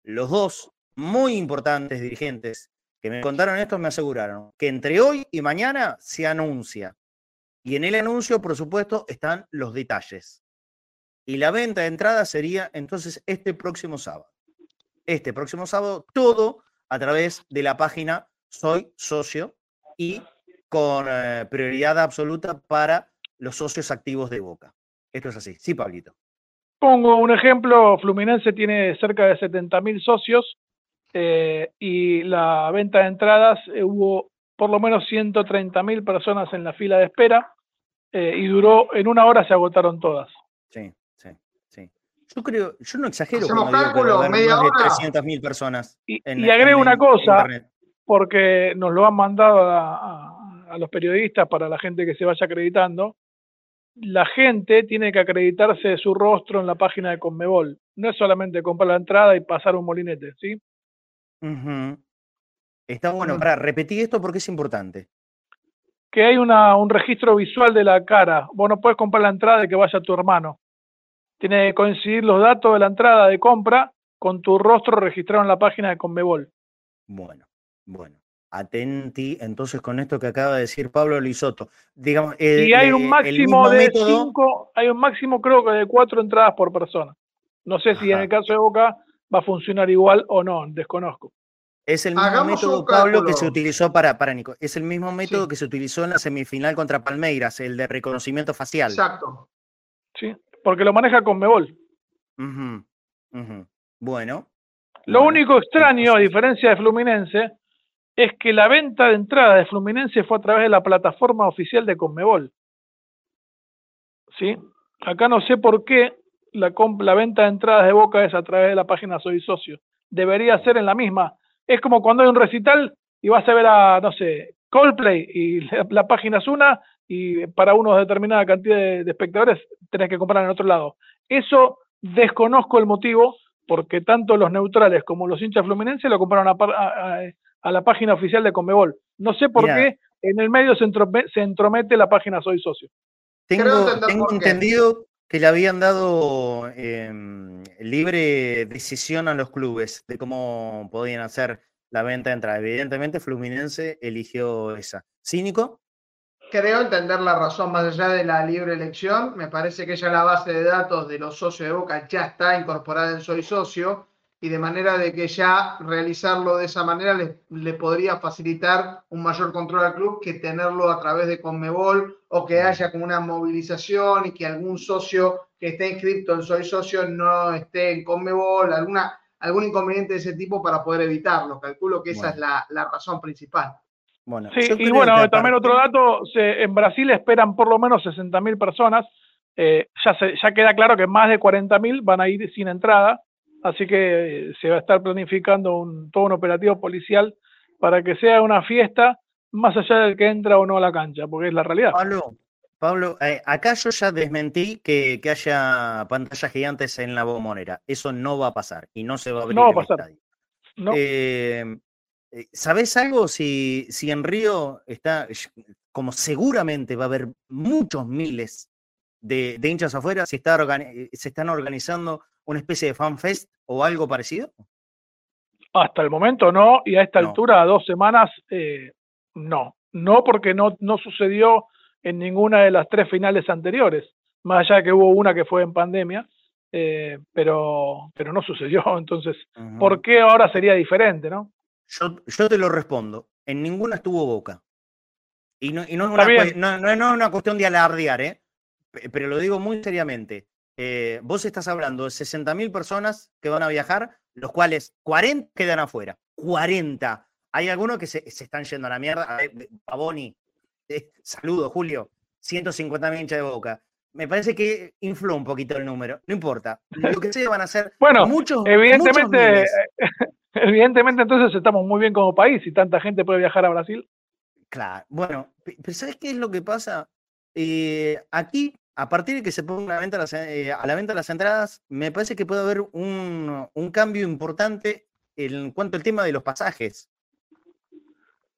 los dos muy importantes dirigentes que me contaron esto, me aseguraron que entre hoy y mañana se anuncia. Y en el anuncio, por supuesto, están los detalles. Y la venta de entrada sería entonces este próximo sábado. Este próximo sábado, todo a través de la página Soy Socio y con eh, prioridad absoluta para los socios activos de Boca. Esto es así. Sí, Pablito. Pongo un ejemplo. Fluminense tiene cerca de setenta mil socios. Eh, y la venta de entradas, eh, hubo por lo menos ciento treinta mil personas en la fila de espera, eh, y duró, en una hora se agotaron todas. Sí, sí, sí. Yo creo, yo no exagero. Hacemos cálculo, media hora. trescientas mil personas. Y, en, y agrego en, una cosa, porque nos lo han mandado a, a, a los periodistas para la gente que se vaya acreditando. La gente tiene que acreditarse de su rostro en la página de Conmebol. No es solamente comprar la entrada y pasar un molinete, ¿sí? Uh-huh. Está bueno, para repetir esto porque es importante. Que hay una, un registro visual de la cara. Vos no podés comprar la entrada de que vaya tu hermano. Tiene que coincidir los datos de la entrada de compra con tu rostro registrado en la página de Conmebol. Bueno, bueno. Atenti, entonces, con esto que acaba de decir Pablo Lisotto. Digamos, el, y hay un máximo de método... cinco, hay un máximo creo que de cuatro entradas por persona. No sé si Ajá. en el caso de Boca va a funcionar igual o no, desconozco. Es el mismo Hagamos método, Pablo, que se utilizó para, para Nico. Es el mismo método sí. que se utilizó en la semifinal contra Palmeiras, el de reconocimiento facial. Exacto. Sí, porque lo maneja Conmebol. Uh-huh, uh-huh. Bueno. Lo bueno. único extraño, a diferencia de Fluminense, es que la venta de entrada de Fluminense fue a través de la plataforma oficial de Conmebol. ¿Sí? Acá no sé por qué la, la venta de entradas de Boca es a través de la página Soy Socio. Debería ser en la misma. Es como cuando hay un recital y vas a ver a, no sé, Coldplay y la, la página es una y para una determinada cantidad de, de espectadores tenés que comprar en otro lado. Eso desconozco el motivo porque tanto los neutrales como los hinchas fluminenses lo compraron a... a, a a la página oficial de Conmebol. No sé por Mirá, qué en el medio se, entrome, se entromete la página Soy Socio. Tengo, tengo entendido que le habían dado eh, libre decisión a los clubes de cómo podían hacer la venta de entrada. Evidentemente Fluminense eligió esa. ¿Sí, Nico? Creo entender la razón más allá de la libre elección. Me parece que ya la base de datos de los socios de Boca ya está incorporada en Soy Socio. Y de manera de que ya realizarlo de esa manera le, le podría facilitar un mayor control al club que tenerlo a través de Conmebol o que haya como una movilización y que algún socio que esté inscrito en Soy Socio no esté en Conmebol, alguna, algún inconveniente de ese tipo para poder evitarlo. Calculo que esa bueno. es la, la razón principal. Bueno, sí, y bueno, también aparte... otro dato, se, en Brasil esperan por lo menos sesenta mil personas. Eh, ya, se, ya queda claro que más de cuarenta mil van a ir sin entrada. Así que se va a estar planificando un, todo un operativo policial para que sea una fiesta más allá del que entra o no a la cancha, porque es la realidad. Pablo, Pablo eh, acá yo ya desmentí que, que haya pantallas gigantes en la Bombonera. Eso no va a pasar y no se va a abrir. No va a pasar. No. Eh, ¿Sabés algo? Si, si en Río está, como seguramente va a haber muchos miles de, de hinchas afuera, se, está organi- se están organizando... ¿Una especie de fanfest o algo parecido? Hasta el momento no, y a esta no. altura, a dos semanas, eh, no. No porque no, no sucedió en ninguna de las tres finales anteriores, más allá de que hubo una que fue en pandemia, eh, pero, pero no sucedió. Entonces, uh-huh. ¿por qué ahora sería diferente, no? Yo, yo te lo respondo, en ninguna estuvo Boca. Y no, y no, es, una cu- no, no, no es una cuestión de alardear, ¿eh? Pero lo digo muy seriamente. Eh, vos estás hablando de sesenta mil personas que van a viajar, los cuales cuarenta quedan afuera, cuarenta. Hay algunos que se, se están yendo a la mierda. Pavoni, eh, saludo Julio, ciento cincuenta mil hinchas de Boca. Me parece que infló un poquito el número, no importa. Lo que sea van a ser bueno, muchos, evidentemente, muchos evidentemente entonces estamos muy bien como país y tanta gente puede viajar a Brasil. Claro, bueno, pero ¿sabés qué es lo que pasa? Eh, aquí a partir de que se ponga a la venta las, eh, a la venta las entradas, me parece que puede haber un, un cambio importante en cuanto al tema de los pasajes.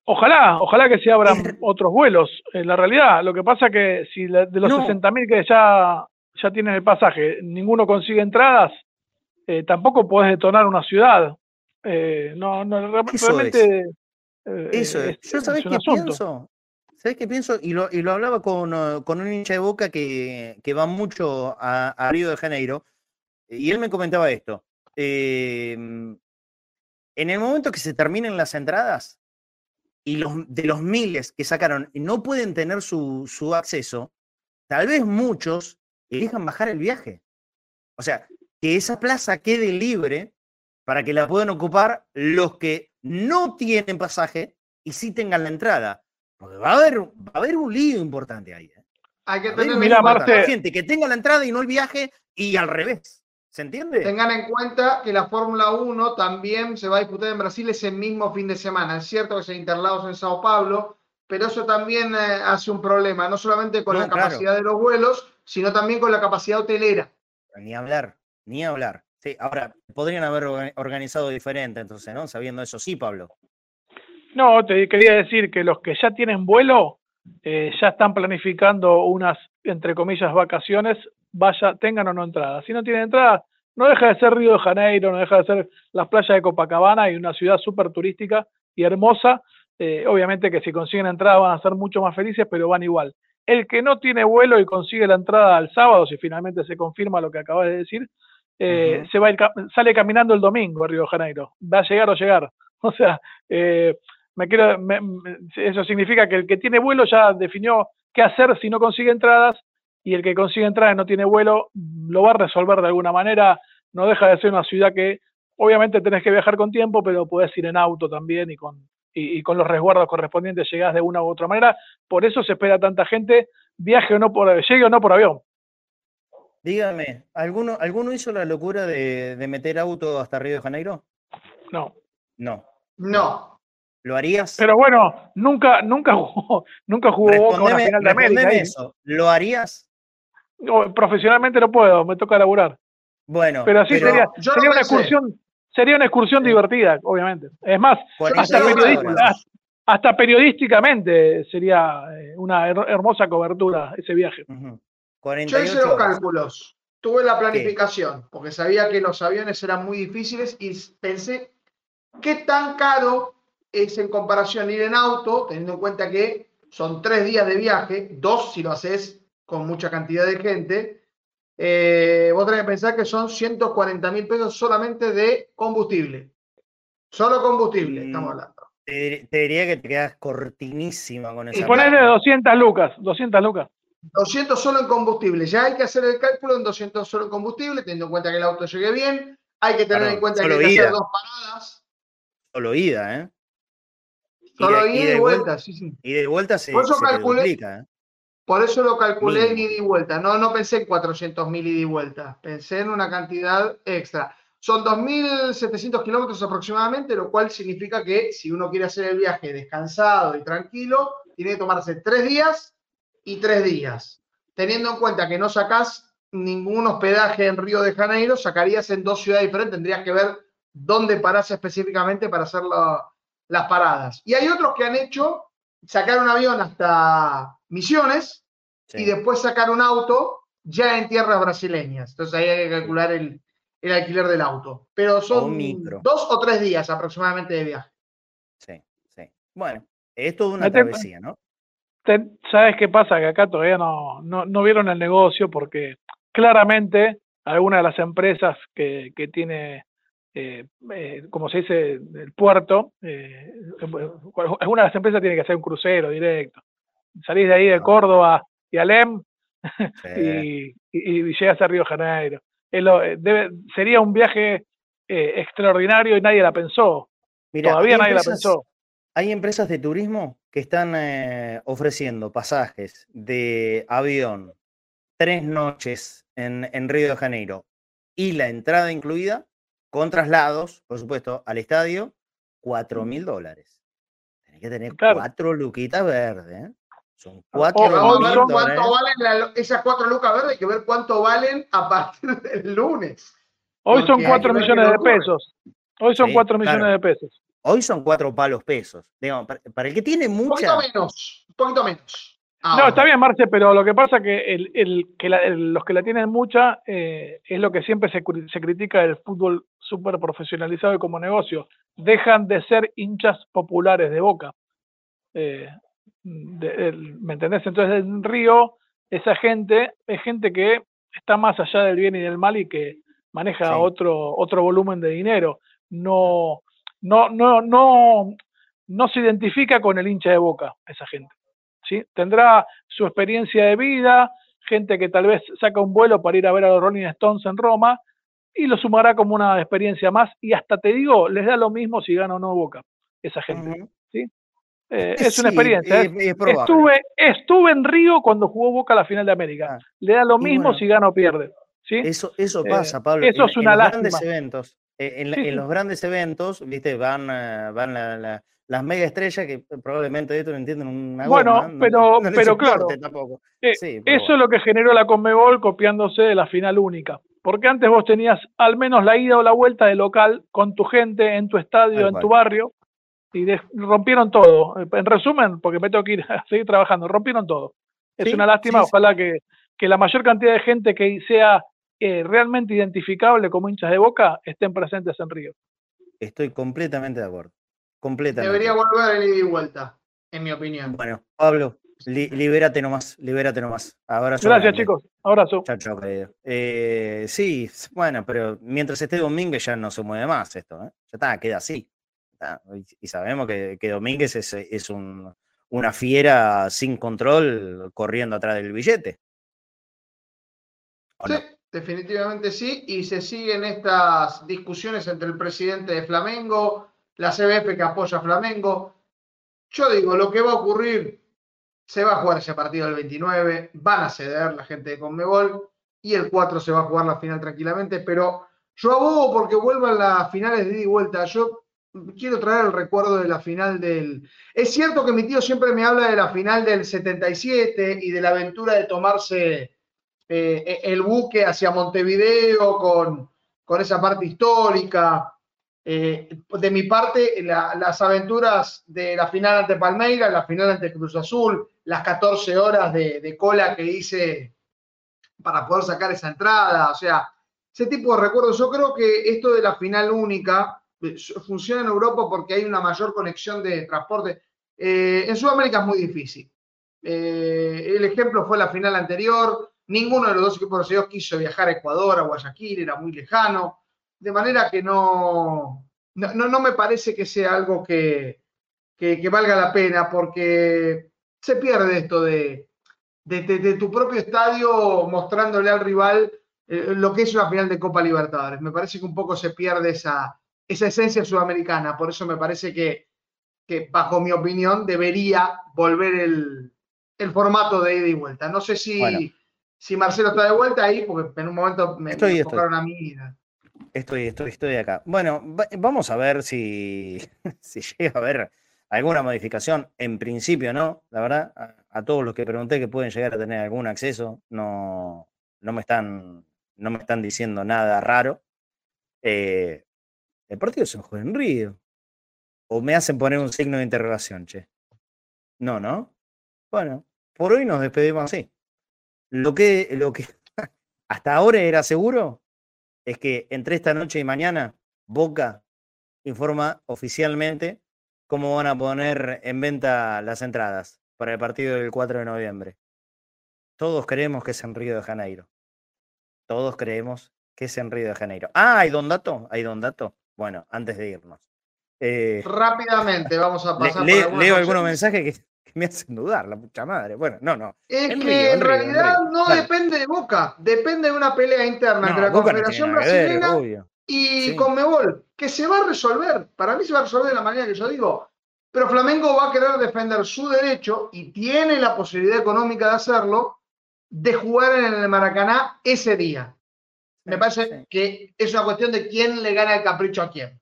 Ojalá, ojalá que se abran otros vuelos. En la realidad, lo que pasa es que si de los no. sesenta mil que ya, ya tienen el pasaje, ninguno consigue entradas, eh, tampoco podés detonar una ciudad. Eh, no, no, realmente... Eso es. Eh, Eso es. es Yo sabés qué pienso. ¿Sabés qué pienso? Y lo, y lo hablaba con, con un hincha de Boca que, que va mucho a, a Río de Janeiro, y él me comentaba esto. Eh, en el momento que se terminen las entradas, y los, de los miles que sacaron no pueden tener su, su acceso, tal vez muchos elijan bajar el viaje. O sea, que esa plaza quede libre para que la puedan ocupar los que no tienen pasaje y sí tengan la entrada. Va a, haber, va a haber un lío importante ahí. ¿eh? Hay que tener Mira, Marte, gente que tenga la entrada y no el viaje y al revés. ¿Se entiende? Tengan en cuenta que la Fórmula uno también se va a disputar en Brasil ese mismo fin de semana. Es cierto que se interlados en Sao Paulo, pero eso también eh, hace un problema, no solamente con no, la claro. capacidad de los vuelos, sino también con la capacidad hotelera. Ni hablar, ni hablar. Sí, ahora, podrían haber organizado diferente, entonces, ¿no? Sabiendo eso, sí, Pablo. No, te quería decir que los que ya tienen vuelo eh, ya están planificando unas, entre comillas, vacaciones, vaya, tengan o no entrada. Si no tienen entrada, no deja de ser Río de Janeiro, no deja de ser las playas de Copacabana y una ciudad súper turística y hermosa, Eh, obviamente que si consiguen entrada van a ser mucho más felices, pero van igual. El que no tiene vuelo y consigue la entrada al sábado, si finalmente se confirma lo que acabas de decir, eh, uh-huh. se va a ir, sale caminando el domingo a Río de Janeiro. Va a llegar o llegar. O sea, eh, me quiero, me, me, eso significa que el que tiene vuelo ya definió qué hacer si no consigue entradas, y el que consigue entradas y no tiene vuelo lo va a resolver de alguna manera. No deja de ser una ciudad que obviamente tenés que viajar con tiempo, pero podés ir en auto también y con, y, y con los resguardos correspondientes llegás de una u otra manera. Por eso se espera tanta gente, viaje o no por, llegue o no por avión. Dígame, ¿alguno, ¿alguno hizo la locura de, de meter auto hasta Río de Janeiro? No. No. No. ¿Lo harías? Pero bueno, nunca, nunca jugó, nunca jugó Boca una final de América. Eso. ¿Lo harías? No, profesionalmente no puedo, me toca laburar. Bueno, pero así pero sería, sería no una excursión, sé. sería una excursión sí. divertida, obviamente. Es más, hasta, periodística, hasta periodísticamente sería una her hermosa cobertura ese viaje. Uh-huh. cuarenta y ocho Yo hice los cálculos, tuve la planificación, ¿Qué? porque sabía que los aviones eran muy difíciles y pensé qué tan caro es en comparación ir en auto, teniendo en cuenta que son tres días de viaje, dos si lo haces con mucha cantidad de gente. Eh, vos tenés que pensar que son ciento cuarenta mil pesos solamente de combustible. Solo combustible, mm, estamos hablando. Te, te diría que te quedas cortinísima con eso. Y ponerle doscientas lucas, doscientas lucas. doscientas solo en combustible. Ya hay que hacer el cálculo en doscientas solo en combustible, teniendo en cuenta que el auto llegue bien. Hay que tener claro, en cuenta que hay que hacer dos paradas. Solo ida, ¿eh? Solo ida y, y vuelta, vuelta, sí, sí. Y de vuelta se, por eso se calculé, duplica, ¿eh? Por eso lo calculé en ida y vuelta. No, no pensé en cuatrocientos mil ida y vuelta. Pensé en una cantidad extra. Son dos mil setecientos kilómetros aproximadamente, lo cual significa que si uno quiere hacer el viaje descansado y tranquilo, tiene que tomarse tres días y tres días. Teniendo en cuenta que no sacás ningún hospedaje en Río de Janeiro, sacarías en dos ciudades diferentes. Tendrías que ver dónde parás específicamente para hacer la, las paradas. Y hay otros que han hecho sacar un avión hasta Misiones, sí, y después sacar un auto ya en tierras brasileñas. Entonces ahí hay que calcular el, el alquiler del auto. Pero son o dos o tres días aproximadamente de viaje. Sí, sí. Bueno, es toda una travesía, ¿no? Te, ¿Sabes qué pasa? Que acá todavía no, no, no vieron el negocio porque claramente alguna de las empresas que, que tiene... Eh, eh, como se dice, el puerto, eh, alguna de las empresas tiene que hacer un crucero directo. Salís de ahí de no. Córdoba y Alem, sí, y, y, y llegas a Río de Janeiro. Es lo, debe, sería un viaje eh, extraordinario y nadie la pensó. Mirá, Todavía nadie empresas, la pensó. Hay empresas de turismo que están eh, ofreciendo pasajes de avión, tres noches en, en Río de Janeiro y la entrada incluida, con traslados, por supuesto, al estadio, cuatro mil dólares. Tenés que tener claro. cuatro luquitas verdes, ¿eh? Son cuatro oh, mil dólares. ¿Cuánto valen la, esas cuatro lucas verdes? Hay que ver cuánto valen a partir del lunes. Hoy Porque son cuatro millones de pesos. Hoy son sí, cuatro millones claro. de pesos. Hoy son cuatro palos pesos. Digamos, para, para el que tiene mucha... Un poquito menos, un poquito menos. Ah, no, está bien, Marce, pero lo que pasa es que, el, el, que la, el, los que la tienen mucha eh, es lo que siempre se, se critica del fútbol súper profesionalizado y como negocio. Dejan de ser hinchas populares de Boca. Eh, de, el, ¿Me entendés? Entonces, en Río, esa gente es gente que está más allá del bien y del mal y que maneja sí. otro, otro volumen de dinero. No, no, no, no, no se identifica con el hincha de Boca, esa gente. ¿Sí? Tendrá su experiencia de vida, gente que tal vez saca un vuelo para ir a ver a los Rolling Stones en Roma y lo sumará como una experiencia más y hasta te digo, les da lo mismo si gana o no Boca, esa gente. Uh-huh. ¿Sí? eh, es sí, una experiencia. Es, es estuve, estuve en Río cuando jugó Boca la final de América. Ah, le da lo mismo bueno, si gana o pierde. ¿Sí? Eso, eso pasa, Pablo. Eh, eso en, es una en los lástima. Grandes eventos, en, en, sí, en sí. los grandes eventos, viste, van, van la... la las mega estrellas que probablemente de esto no entienden una Bueno, goma, no, pero, no pero claro, eh, sí, pero eso bueno. es lo que generó la Conmebol copiándose de la final única. Porque antes vos tenías al menos la ida o la vuelta de local con tu gente, en tu estadio, Ay, en cual. tu barrio, y de, rompieron todo. En resumen, porque me tengo que ir a seguir trabajando, rompieron todo. Es ¿Sí? una lástima, sí, sí. ojalá que, que la mayor cantidad de gente que sea eh, realmente identificable como hinchas de Boca estén presentes en Río. Estoy completamente de acuerdo. completamente. Debería volver en ida y vuelta, en mi opinión. Bueno, Pablo, li libérate nomás, libérate nomás. Abrazo. Gracias, grande, chicos. Abrazo. Chao, chao, querido. Eh, sí, bueno, pero mientras esté Domínguez ya no se mueve más esto, ¿eh? Ya está, queda así. Está. Y sabemos que, que Domínguez es, es un, una fiera sin control corriendo atrás del billete. Sí, no? Definitivamente sí, y se siguen estas discusiones entre el presidente de Flamengo, la C B F que apoya a Flamengo. Yo digo, lo que va a ocurrir, se va a jugar ese partido el veintinueve, van a ceder la gente de Conmebol y el cuatro se va a jugar la final tranquilamente, pero yo abogo porque vuelvan las finales de ida y vuelta. Yo quiero traer el recuerdo de la final del... Es cierto que mi tío siempre me habla de la final del setenta y siete y de la aventura de tomarse... Eh, el buque hacia Montevideo con, con esa parte histórica. Eh, de mi parte, la, las aventuras de la final ante Palmeiras, la final ante Cruz Azul, las catorce horas de, de cola que hice para poder sacar esa entrada, o sea, ese tipo de recuerdos. Yo creo que esto de la final única funciona en Europa porque hay una mayor conexión de transporte. Eh, en Sudamérica es muy difícil. Eh, el ejemplo fue la final anterior. Ninguno de los dos equipos brasileños quiso viajar a Ecuador, a Guayaquil, era muy lejano. De manera que no, no, no me parece que sea algo que, que, que valga la pena, porque se pierde esto de, de, de, de tu propio estadio mostrándole al rival eh, lo que es una final de Copa Libertadores. Me parece que un poco se pierde esa, esa esencia sudamericana. Por eso me parece que, que bajo mi opinión, debería volver el, el formato de ida y vuelta. No sé si... Bueno. Si Marcelo está de vuelta ahí, porque en un momento me enfocaron a mí. Estoy, estoy, estoy acá. Bueno, va, vamos a ver si, si llega a haber alguna modificación. En principio no, la verdad. A, a todos los que pregunté que pueden llegar a tener algún acceso, no, no, me, están, no me están diciendo nada raro. Eh, el partido se juega en Río. O me hacen poner un signo de interrogación, che. No, ¿no? Bueno, por hoy nos despedimos así. Lo que, lo que hasta ahora era seguro es que entre esta noche y mañana Boca informa oficialmente cómo van a poner en venta las entradas para el partido del cuatro de noviembre. Todos creemos que es en Río de Janeiro. Todos creemos que es en Río de Janeiro. Ah, ¿hay don dato? ¿Hay don dato? Bueno, antes de irnos. Eh, Rápidamente vamos a pasar. Le, por leo algunos mensajes que... me hacen dudar, la puta madre. Bueno, no, no. Es en que Río, en, en realidad Río, en no vale. Depende de Boca, depende de una pelea interna entre no, la Boca Confederación no Brasileña ver, y sí. Conmebol, que se va a resolver. Para mí se va a resolver de la manera que yo digo. Pero Flamengo va a querer defender su derecho, y tiene la posibilidad económica de hacerlo, de jugar en el Maracaná ese día. Sí, me parece sí. que es una cuestión de quién le gana el capricho a quién.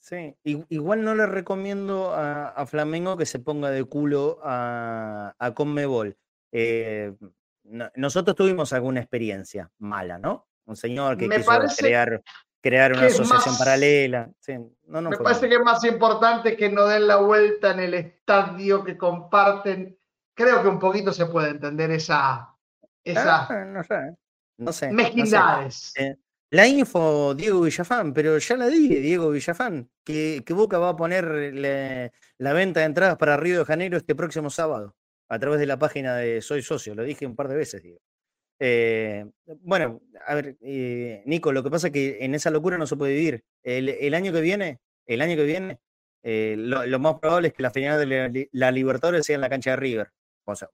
Sí, igual no le recomiendo a, a Flamengo que se ponga de culo a, a Conmebol. Eh, no, nosotros tuvimos alguna experiencia mala, ¿no? Un señor que me quiso crear, crear una asociación más, paralela. Sí, no, no me parece bien. Que es más importante que no den la vuelta en el estadio que comparten. Creo que un poquito se puede entender esa, esa ah, no sé. No sé, mezquindades. No sé. Eh, La info, Diego Villafán, pero ya la di, Diego Villafán, que, que Boca va a poner la, la venta de entradas para Río de Janeiro este próximo sábado, a través de la página de Soy Socio, lo dije un par de veces, Diego. Eh, bueno, a ver, eh, Nico, lo que pasa es que en esa locura no se puede vivir. El, el año que viene, el año que viene, eh, lo, lo más probable es que la final de la, la Libertadores sea en la cancha de River. O sea,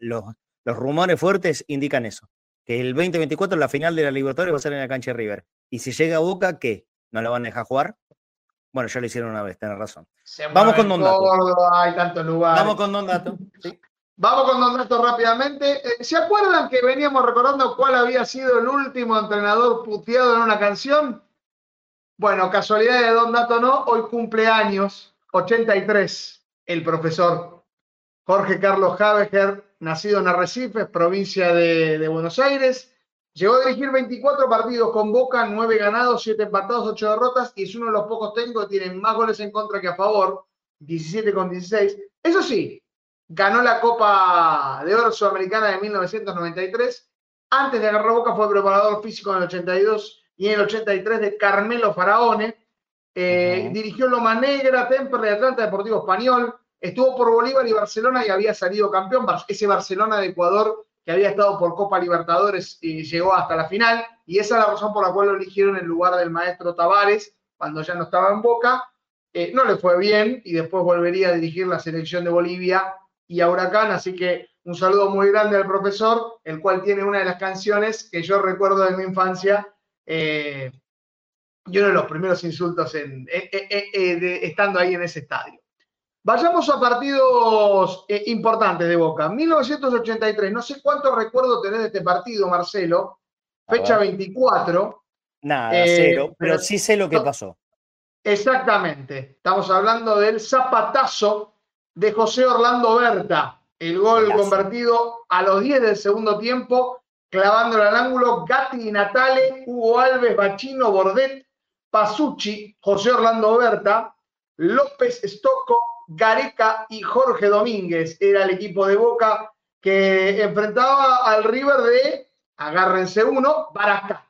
los, los rumores fuertes indican eso. Que el veinte veinticuatro la final de la Libertadores va a ser en la cancha de River. Y si llega a Boca, ¿qué? ¿No la van a dejar jugar? Bueno, ya lo hicieron una vez, tenés razón. Se Vamos con Don Dato. Hay tantos lugares. Vamos con Don Dato. ¿Sí? Vamos con Don Dato rápidamente. ¿Se acuerdan que veníamos recordando cuál había sido el último entrenador puteado en una canción? Bueno, casualidad de Don Dato no. Hoy cumple años, ochenta y tres, el profesor Jorge Carlos Habeger, nacido en Arrecifes, provincia de, de Buenos Aires. Llegó a dirigir veinticuatro partidos con Boca, nueve ganados, siete empatados, ocho derrotas, y es uno de los pocos técnicos que tienen más goles en contra que a favor, diecisiete con dieciséis. Eso sí, ganó la Copa de Oro Sudamericana de mil novecientos noventa y tres. Antes de agarrar Boca fue preparador físico en el ochenta y dos y en el ochenta y tres de Carmelo Faraone. Eh, uh-huh. Dirigió Loma Negra, Temperley, Atlanta, Deportivo Español. Estuvo por Bolívar y Barcelona y había salido campeón. Ese Barcelona de Ecuador que había estado por Copa Libertadores y llegó hasta la final. Y esa es la razón por la cual lo eligieron en lugar del maestro Tavares cuando ya no estaba en Boca. Eh, no le fue bien y después volvería a dirigir la selección de Bolivia y a Huracán. Así que un saludo muy grande al profesor, el cual tiene una de las canciones que yo recuerdo de mi infancia. Eh, y uno de los primeros insultos en, eh, eh, eh, de, estando ahí en ese estadio. Vayamos a partidos eh, importantes de Boca. mil novecientos ochenta y tres, no sé cuánto recuerdo tenés de este partido, Marcelo. Fecha veinticuatro. Nada, eh, cero, pero, pero sí sé lo que pasó. Exactamente. Estamos hablando del zapatazo de José Orlando Berta. El gol Gracias. convertido a los diez del segundo tiempo, clavándola al ángulo, Gatti, Natale, Hugo Alves, Bachino, Bordet, Pasucci, José Orlando Berta, López, Stocco, Gareca y Jorge Domínguez. Era el equipo de Boca que enfrentaba al River de, agárrense uno, Baracá.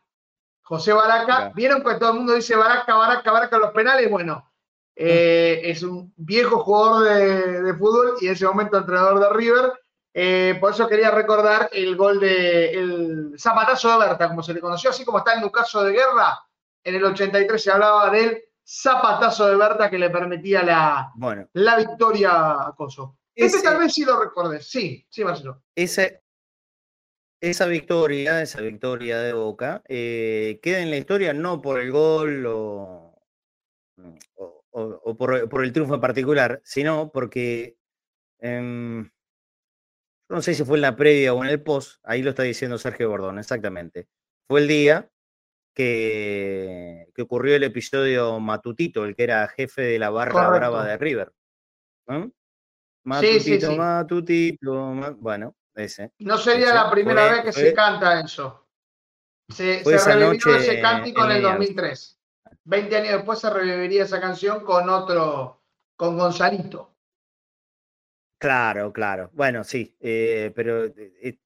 José Baracá. Claro. ¿Vieron que todo el mundo dice Baracá, Baracá, Baracá en los penales? Bueno, eh, es un viejo jugador de, de fútbol y en ese momento entrenador de River. Eh, por eso quería recordar el gol de el zapatazo de Berta, como se le conoció, así como está en Ducaso de Guerra. En el ochenta y tres se hablaba del zapatazo de Berta que le permitía la, bueno, la victoria a Coso. Ese, este tal vez sí lo recordes. Sí, sí, Marcelo. Ese, esa victoria, esa victoria de Boca, eh, queda en la historia no por el gol o, o, o por, por el triunfo en particular, sino porque... Eh, no sé si fue en la previa o en el post, ahí lo está diciendo Sergio Bordón, exactamente. Fue el día que, que ocurrió el episodio Matutito, el que era jefe de la barra Correcto. brava de River. ¿Eh? Matutito, sí, sí, sí. Matutito, Matutito, bueno, ese. No sería ese. la primera fue, vez que fue, se canta eso. Se, se revivió ese cántico en el dos mil tres. veinte años después se reviviría esa canción con otro, con Gonzalito. Claro, claro. Bueno, sí, eh, pero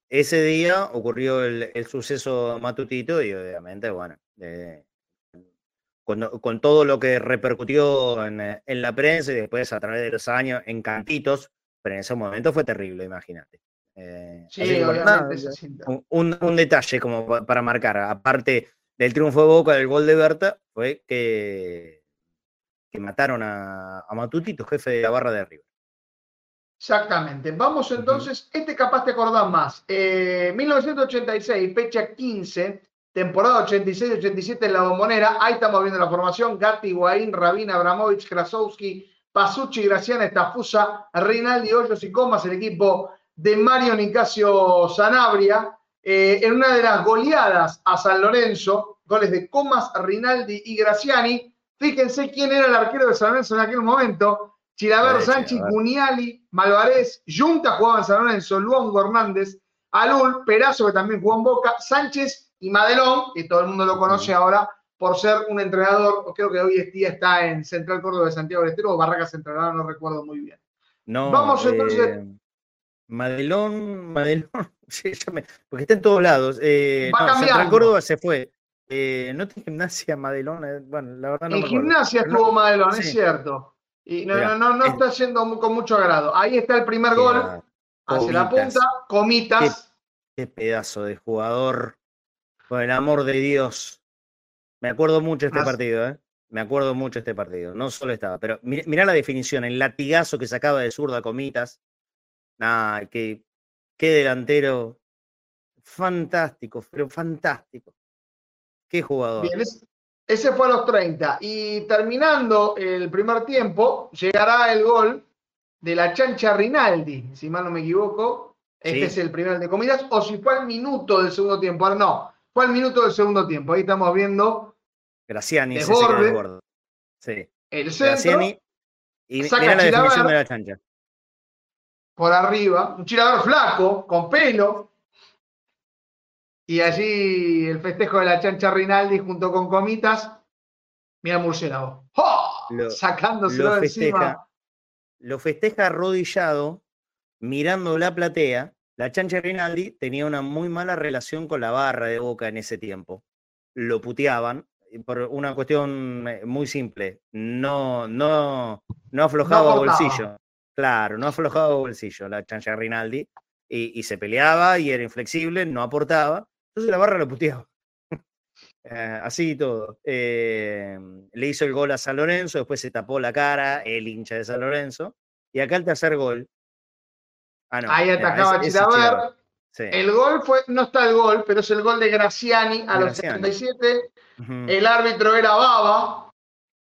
ese día ocurrió el, el suceso Matutito y obviamente, bueno, eh, con, con todo lo que repercutió en, en la prensa y después a través de los años en cantitos, pero en ese momento fue terrible, imagínate. Eh, sí, así, obviamente. Bueno, un, un detalle como para marcar, aparte del triunfo de Boca, del gol de Berta, fue que, que mataron a, a Matutito, jefe de la barra de River. Exactamente. Vamos entonces, uh-huh. este capaz te acordás más. Eh, mil novecientos ochenta y seis, fecha quince, temporada ochenta y seis ochenta y siete en la Bombonera. Ahí estamos viendo la formación. Gatti, Higuaín, Rabina, Abramovich, Krasowski, Pasucci, Graciana, Estafusa, Rinaldi, Hoyos y Comas, el equipo de Mario Nicasio Sanabria. Eh, en una de las goleadas a San Lorenzo, goles de Comas, Rinaldi y Graciani. Fíjense quién era el arquero de San Lorenzo en aquel momento. Chilaver, Sánchez, Cuniali, Malvarés, Junta jugaba en San Lorenzo, Luongo, Hernández, Alul, Perazo, que también jugó en Boca, Sánchez y Madelón, que todo el mundo lo conoce ahora por ser un entrenador, creo que hoy en día está en Central Córdoba de Santiago del Estero, o Barracas Central, no recuerdo muy bien. No, Vamos eh, entonces... Madelón, Madelón, porque está en todos lados. Eh, no, Central Córdoba se fue. Eh, no tiene Gimnasia, Madelón, bueno, la verdad no en me acuerdo. En Gimnasia estuvo Madelón, sí. es cierto. Y no, Mira, no, no, no es, está yendo con mucho agrado. Ahí está el primer gol, hacia comitas, la punta, Comitas. Qué, qué pedazo de jugador, por el amor de Dios. Me acuerdo mucho este As... partido, ¿eh? Me acuerdo mucho este partido, no solo estaba, pero mirá, mirá la definición, el latigazo que sacaba de zurda Comitas. Nah, qué, qué delantero, fantástico, pero fantástico. Qué jugador. Bien, es... Ese fue a los treinta. Y terminando el primer tiempo, llegará el gol de la chancha Rinaldi, si mal no me equivoco. Este sí. es el primer de comidas. O si fue al minuto del segundo tiempo. Ahora no, fue al minuto del segundo tiempo. Ahí estamos viendo. Graciani, ese borde, sí que recuerdo. Sí. El centro. Graciani. Y saca mirá la Chilaver, definición de la chancha. Por arriba. Un Chilaver flaco, con pelo. Y allí el festejo de la chancha Rinaldi junto con Comitas. Mira Murciélago. ¡Oh! Lo, sacándoselo de encima. Lo festeja arrodillado, mirando la platea. La chancha Rinaldi tenía una muy mala relación con la barra de Boca en ese tiempo. Lo puteaban, por una cuestión muy simple, no, no, no aflojaba no bolsillo. Claro, no aflojaba bolsillo la chancha Rinaldi, y, y se peleaba y era inflexible, no aportaba, entonces la barra lo puteaba. Eh, así y todo. Eh, le hizo el gol a San Lorenzo, después se tapó la cara, el hincha de San Lorenzo, y acá el tercer gol. Ah, no, ahí atacaba a Chilaver. Sí. El gol fue, no está el gol, pero es el gol de Graziani a Graziani. los setenta y siete. Uh-huh. El árbitro era Baba.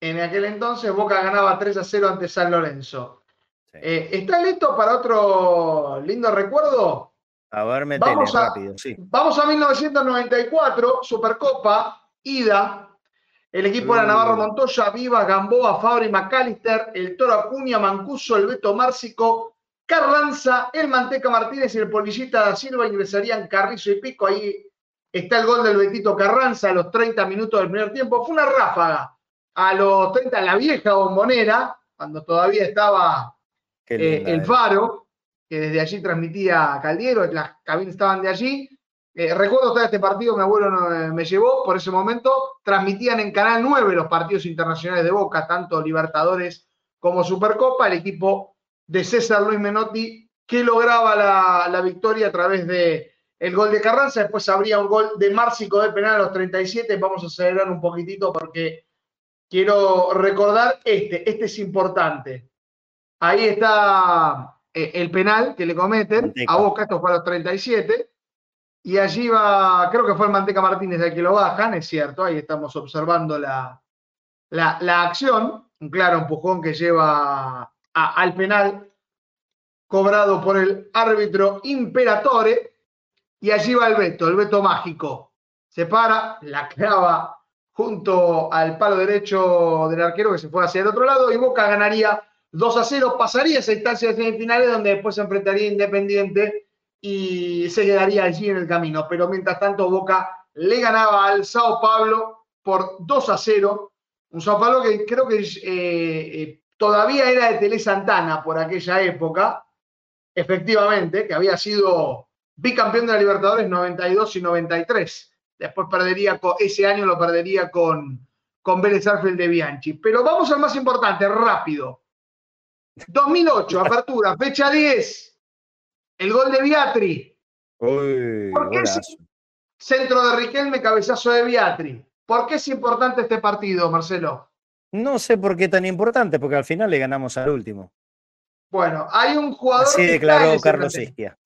En aquel entonces Boca ganaba tres a cero ante San Lorenzo. Sí. Eh, ¿Está listo para otro lindo recuerdo? A ver, metele, vamos a, rápido, sí. Vamos a mil novecientos noventa y cuatro, Supercopa, ida. El equipo uh. era Navarro Montoya, Vivas, Gamboa, Fabri, McAllister, el Toro Acuña, Mancuso, el Beto Márcico, Carranza, el Manteca Martínez y el Polillita da Silva. Ingresarían Carrizo y Pico. Ahí está el gol del Betito Carranza a los treinta minutos del primer tiempo. Fue una ráfaga. A los treinta, la vieja Bombonera, cuando todavía estaba eh, el Faro, que desde allí transmitía Caldiero, las cabinas estaban de allí. Eh, recuerdo estar este partido, mi abuelo no, me llevó por ese momento. Transmitían en Canal nueve los partidos internacionales de Boca, tanto Libertadores como Supercopa. El equipo de César Luis Menotti, que lograba la, la victoria a través de el gol de Carranza. Después habría un gol de Márcico de penal a los treinta y siete. Vamos a acelerar un poquitito porque quiero recordar este. Este es importante. Ahí está el penal que le cometen a Boca. Esto fue a los treinta y siete. Y allí va, creo que fue el Manteca Martínez de aquí lo bajan, es cierto. Ahí estamos observando la, la, la acción. Un claro empujón que lleva A, al penal cobrado por el árbitro Imperatore, y allí va el Beto, el Beto mágico. Se para, la clava junto al palo derecho del arquero que se fue hacia el otro lado, y Boca ganaría dos a cero, pasaría esa instancia de semifinales donde después se enfrentaría Independiente y se quedaría allí en el camino. Pero mientras tanto Boca le ganaba al Sao Paulo por dos a cero, un Sao Paulo que creo que es... Eh, eh, todavía era de Tele Santana por aquella época, efectivamente, que había sido bicampeón de la Libertadores noventa y dos y noventa y tres. Después perdería, con, ese año lo perdería con, con Vélez Arfield de Bianchi. Pero vamos al más importante, rápido. dos mil ocho, apertura, fecha diez, el gol de Viatri. Uy, ¿Por qué es, centro de Riquelme, cabezazo de Viatri? ¿Por qué es importante este partido, Marcelo? No sé por qué tan importante, porque al final le ganamos al último. Bueno, hay un jugador... Así declaró Carlos Isquia.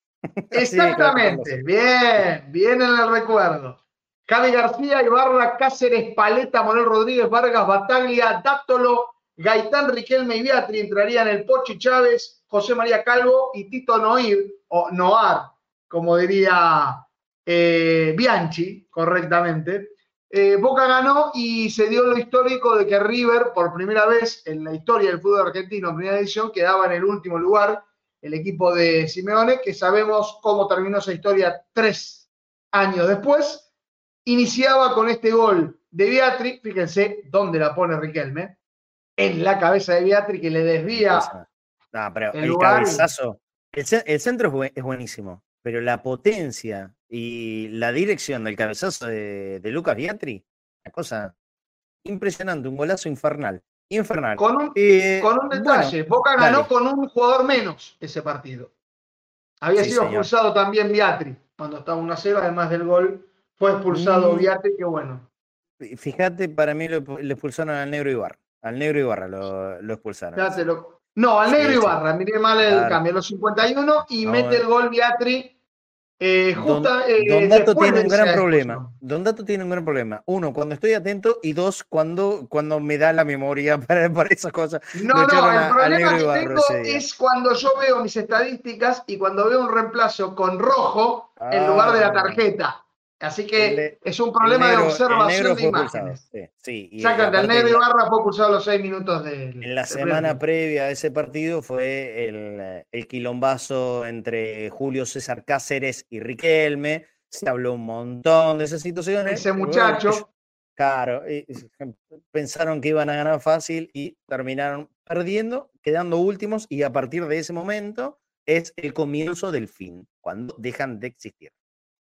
Exactamente, bien, bien en el recuerdo. Javi García, Ibarra, Cáceres, Paleta, Manuel Rodríguez, Vargas, Bataglia, Dátolo, Gaitán, Riquelme y Beatri entrarían el Pochi Chávez, José María Calvo y Tito Noir, o Noar, como diría eh, Bianchi, correctamente. Eh, Boca ganó y se dio lo histórico de que River, por primera vez en la historia del fútbol argentino, en primera edición, quedaba en el último lugar, el equipo de Simeone, que sabemos cómo terminó esa historia tres años después. Iniciaba con este gol de Beatriz, fíjense dónde la pone Riquelme, en la cabeza de Beatriz, que le desvía. No, pero el, el cabezazo, el, el centro es, buen, es buenísimo, pero la potencia y la dirección del cabezazo de, de Lucas Biatri, una cosa impresionante, un golazo infernal. Infernal. Con un, eh, con un detalle, bueno, Boca ganó dale. con un jugador menos ese partido. Había sí, sido señor. expulsado también Biatri, cuando estaba uno a cero, además del gol, fue expulsado mm. Biatri, que bueno. Fíjate, para mí lo, lo expulsaron al Negro Ibarra. Al Negro Ibarra lo, lo expulsaron. Fíjate, lo, no, al Negro sí, Ibarra, sí. miré mal el claro. cambio, los cincuenta y uno, y no, mete bueno. el gol Biatri. Eh, justa, eh, Don Dato tiene un gran problema. Don Dato tiene un gran problema. Uno, cuando estoy atento, y dos, cuando, cuando me da la memoria para, para esas cosas. No, no, el a, problema a que Barro, tengo sí. es cuando yo veo mis estadísticas y cuando veo un reemplazo con rojo ah, en lugar de la tarjeta. Así que el, es un problema negro, de observación de imágenes. Sí, sí, y Sácate, el Negro Ibarra fue expulsado a los seis minutos de. En la de semana premio. previa a ese partido fue el, el quilombazo entre Julio César Cáceres y Riquelme. Se habló un montón de esas situaciones. Ese muchacho. Bueno, claro, pensaron que iban a ganar fácil y terminaron perdiendo, quedando últimos, y a partir de ese momento es el comienzo del fin, cuando dejan de existir.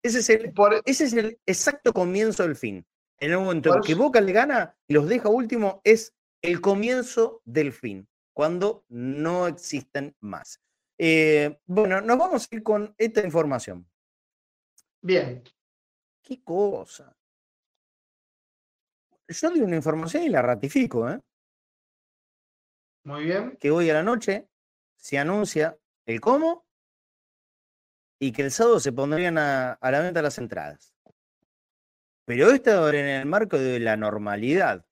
Ese es, el, Por, ese es el exacto comienzo del fin. En el momento en que Boca le gana y los deja último, es el comienzo del fin, cuando no existen más. Eh, bueno, nos vamos a ir con esta información. Bien. ¿Qué cosa? Yo doy una información y la ratifico, ¿eh? Muy bien. Que hoy a la noche se anuncia el cómo y que el sábado se pondrían a, a la venta las entradas. Pero esto ahora en el marco de la normalidad.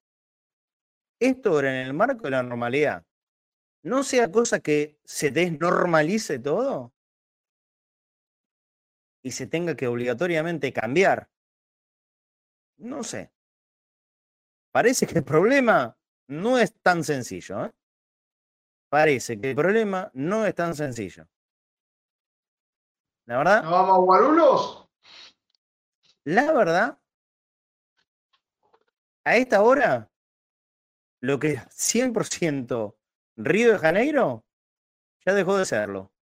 Esto ahora en el marco de la normalidad. No sea cosa que se desnormalice todo y se tenga que obligatoriamente cambiar. No sé. Parece que el problema no es tan sencillo, ¿eh? Parece que el problema no es tan sencillo. ¿La verdad? ¿No vamos a Guarulhos? La verdad. A esta hora, lo que es cien por ciento Río de Janeiro, ya dejó de serlo.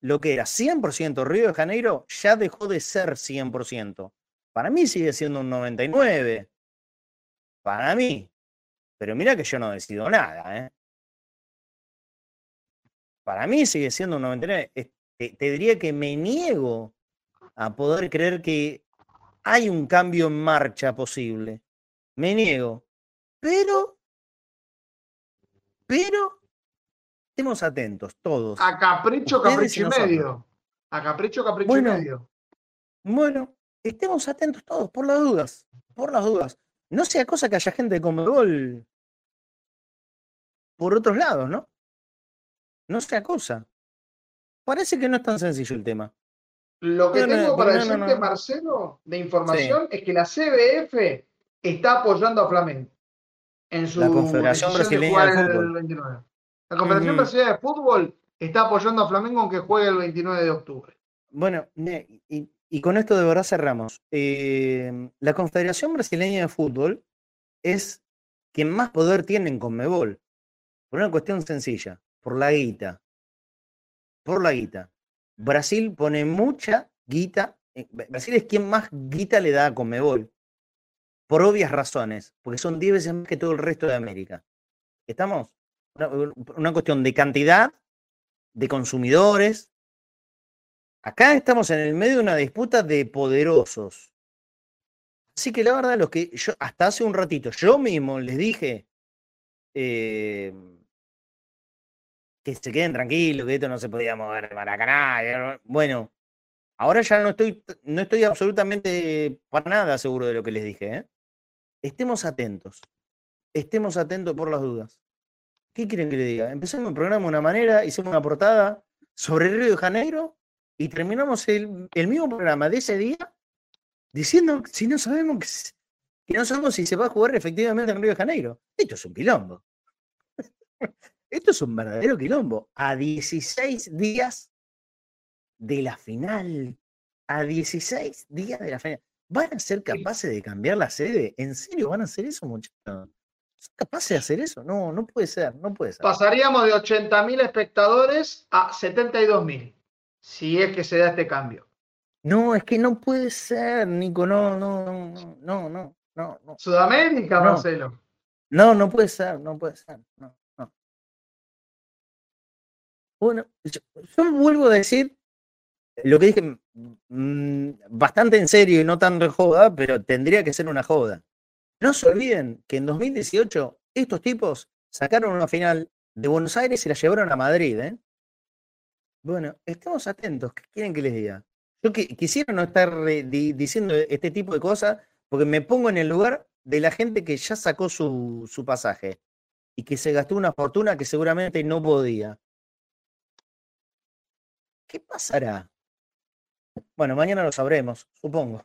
Lo que era cien por ciento Río de Janeiro, ya dejó de ser cien por ciento. Para mí sigue siendo un noventa y nueve por ciento. Para mí. Pero mirá que yo no decido nada, ¿eh? Para mí sigue siendo un noventa y nueve por ciento. Te, te diría que me niego a poder creer que hay un cambio en marcha posible. Me niego. Pero, pero, estemos atentos todos. A capricho, capricho y medio. A capricho, capricho bueno, y medio. Bueno, estemos atentos todos, por las dudas. Por las dudas. No sea cosa que haya gente de Conmebol por otros lados, ¿no? No sea cosa. Parece que no es tan sencillo el tema. Lo que no, tengo no, para no, decirte, no, no. Marcelo, de información, sí. es que la C B F está apoyando a Flamengo en su la Confederación Brasileña de, de Fútbol. veintinueve. La Confederación mm. Brasileña de Fútbol está apoyando a Flamengo aunque juegue el veintinueve de octubre. Bueno, y, y con esto de verdad cerramos. Eh, la Confederación Brasileña de Fútbol es quien más poder tiene en Conmebol. Por una cuestión sencilla, por la guita. Por la guita. Brasil pone mucha guita. Brasil es quien más guita le da a Conmebol. Por obvias razones. Porque son diez veces más que todo el resto de América. ¿Estamos? Una, una cuestión de cantidad, de consumidores. Acá estamos en el medio de una disputa de poderosos. Así que la verdad, los que yo hasta hace un ratito, yo mismo les dije... Eh, que se queden tranquilos, que esto no se podía mover Maracaná. Bueno, ahora ya no estoy, no estoy absolutamente para nada seguro de lo que les dije, ¿eh? Estemos atentos. Estemos atentos por las dudas. ¿Qué quieren que les diga? Empezamos el programa de una manera, hicimos una portada sobre Río de Janeiro y terminamos el, el mismo programa de ese día diciendo si no sabemos que, que no sabemos si se va a jugar efectivamente en Río de Janeiro. Esto es un quilombo. Esto es un verdadero quilombo. A dieciséis días de la final. A dieciséis días de la final. ¿Van a ser capaces de cambiar la sede? ¿En serio van a hacer eso, muchachos? ¿Son capaces de hacer eso? No, no puede ser, no puede ser. Pasaríamos de ochenta mil espectadores a setenta y dos mil. Si es que se da este cambio. No, es que no puede ser, Nico. No, no, no, no, no. no, no. Sudamérica, no. Marcelo. No, no puede ser, no puede ser, no. Bueno, yo, yo vuelvo a decir lo que dije mmm, bastante en serio y no tan de joda, pero tendría que ser una joda. No se olviden que en dos mil dieciocho estos tipos sacaron una final de Buenos Aires y la llevaron a Madrid, ¿eh? Bueno, estemos atentos. ¿Qué quieren que les diga? Yo que, quisiera no estar re, di, diciendo este tipo de cosas porque me pongo en el lugar de la gente que ya sacó su, su pasaje y que se gastó una fortuna que seguramente no podía. ¿Qué pasará? Bueno, mañana lo sabremos, supongo.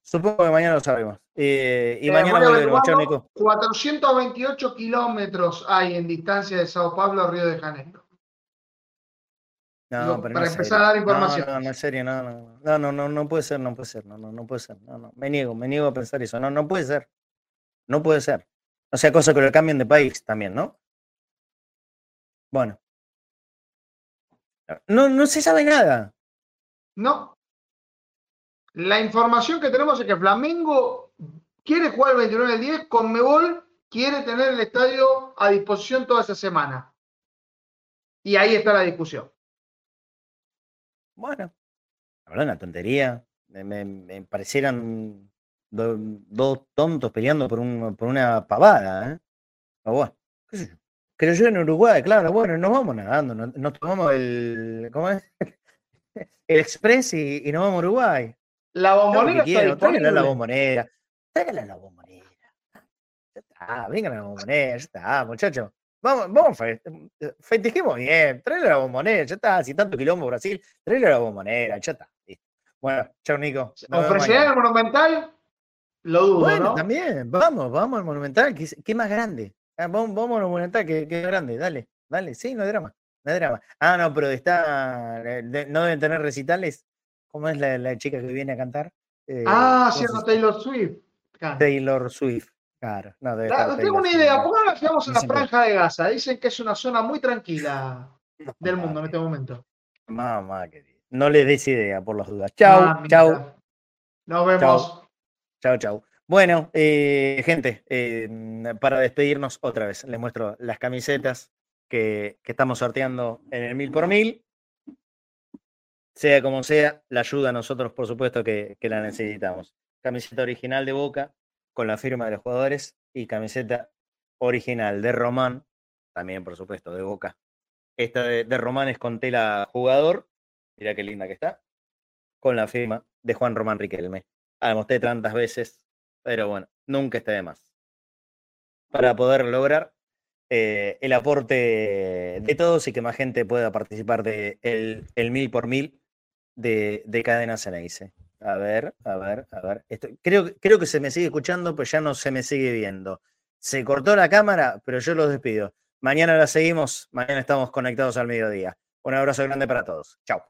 Supongo que mañana lo sabremos. Eh, y eh, mañana bueno, volveremos, chao, Nico. cuatrocientos veintiocho kilómetros hay en distancia de Sao Paulo a Río de Janeiro. No, Digo, pero para no empezar a dar información. No, no, no, en serio, no, no, no, no, no, no puede ser, no puede ser, no, no, no puede ser, no, no, me niego, me niego a pensar eso, no, no puede ser, no puede ser. O sea, cosa que lo cambien de país también, ¿no? Bueno. No, no se sabe nada. No. La información que tenemos es que Flamengo quiere jugar el veintinueve del diez, Conmebol quiere tener el estadio a disposición toda esa semana. Y ahí está la discusión. Bueno, la verdad, una tontería. Me, me, me parecieran dos do tontos peleando por, un, por una pavada, ¿eh? Pero bueno, qué sé yo. Creo yo en Uruguay, claro, bueno, nos vamos nadando, nos, nos tomamos el, ¿cómo es? El express y, y nos vamos a Uruguay. La bombonera está tráigala a la bombonera. Tráigala a la bombonera. Ya está, vengan a la bombonera, ya está, muchachos. Vamos, vamos, festejemos bien, tráigala a la bombonera, ya está. Si tanto quilombo Brasil, tráigala a la bombonera, ya está. Bueno, chao Nico. ¿Ofrecerán el Monumental? Lo dudo, bueno, ¿no? También, vamos, vamos al Monumental, que, que más grande. Ah, vamos, vamos a Monumental, que, que es grande, dale, dale, sí, no hay drama, no hay drama. Ah, no, pero está, de, no deben tener recitales, ¿cómo es la, la chica que viene a cantar? Eh, ah, cierto, Taylor Swift. Claro. Taylor Swift, claro. No, debe claro, estar, tengo Taylor una idea, ¿por qué no la llevamos a la Franja de Gaza? Dicen que es una zona muy tranquila del mundo en este momento. Mamá querida, no les des idea por las dudas. Chau, chau. Nos vemos. Chau, chau. Bueno, eh, gente, eh, para despedirnos otra vez, les muestro las camisetas que, que estamos sorteando en el mil por mil. Sea como sea, la ayuda a nosotros, por supuesto, que, que la necesitamos. Camiseta original de Boca, con la firma de los jugadores, y camiseta original de Román, también, por supuesto, de Boca. Esta de, de Román es con tela jugador, mirá qué linda que está, con la firma de Juan Román Riquelme. La mostré tantas veces. Pero bueno, nunca está de más. Para poder lograr eh, el aporte de todos y que más gente pueda participar del de el mil por mil de, de Cadena Xeneize. A ver, a ver, a ver. Esto, creo, creo que se me sigue escuchando, pero ya no se me sigue viendo. Se cortó la cámara, pero yo los despido. Mañana la seguimos. Mañana estamos conectados al mediodía. Un abrazo grande para todos. Chao.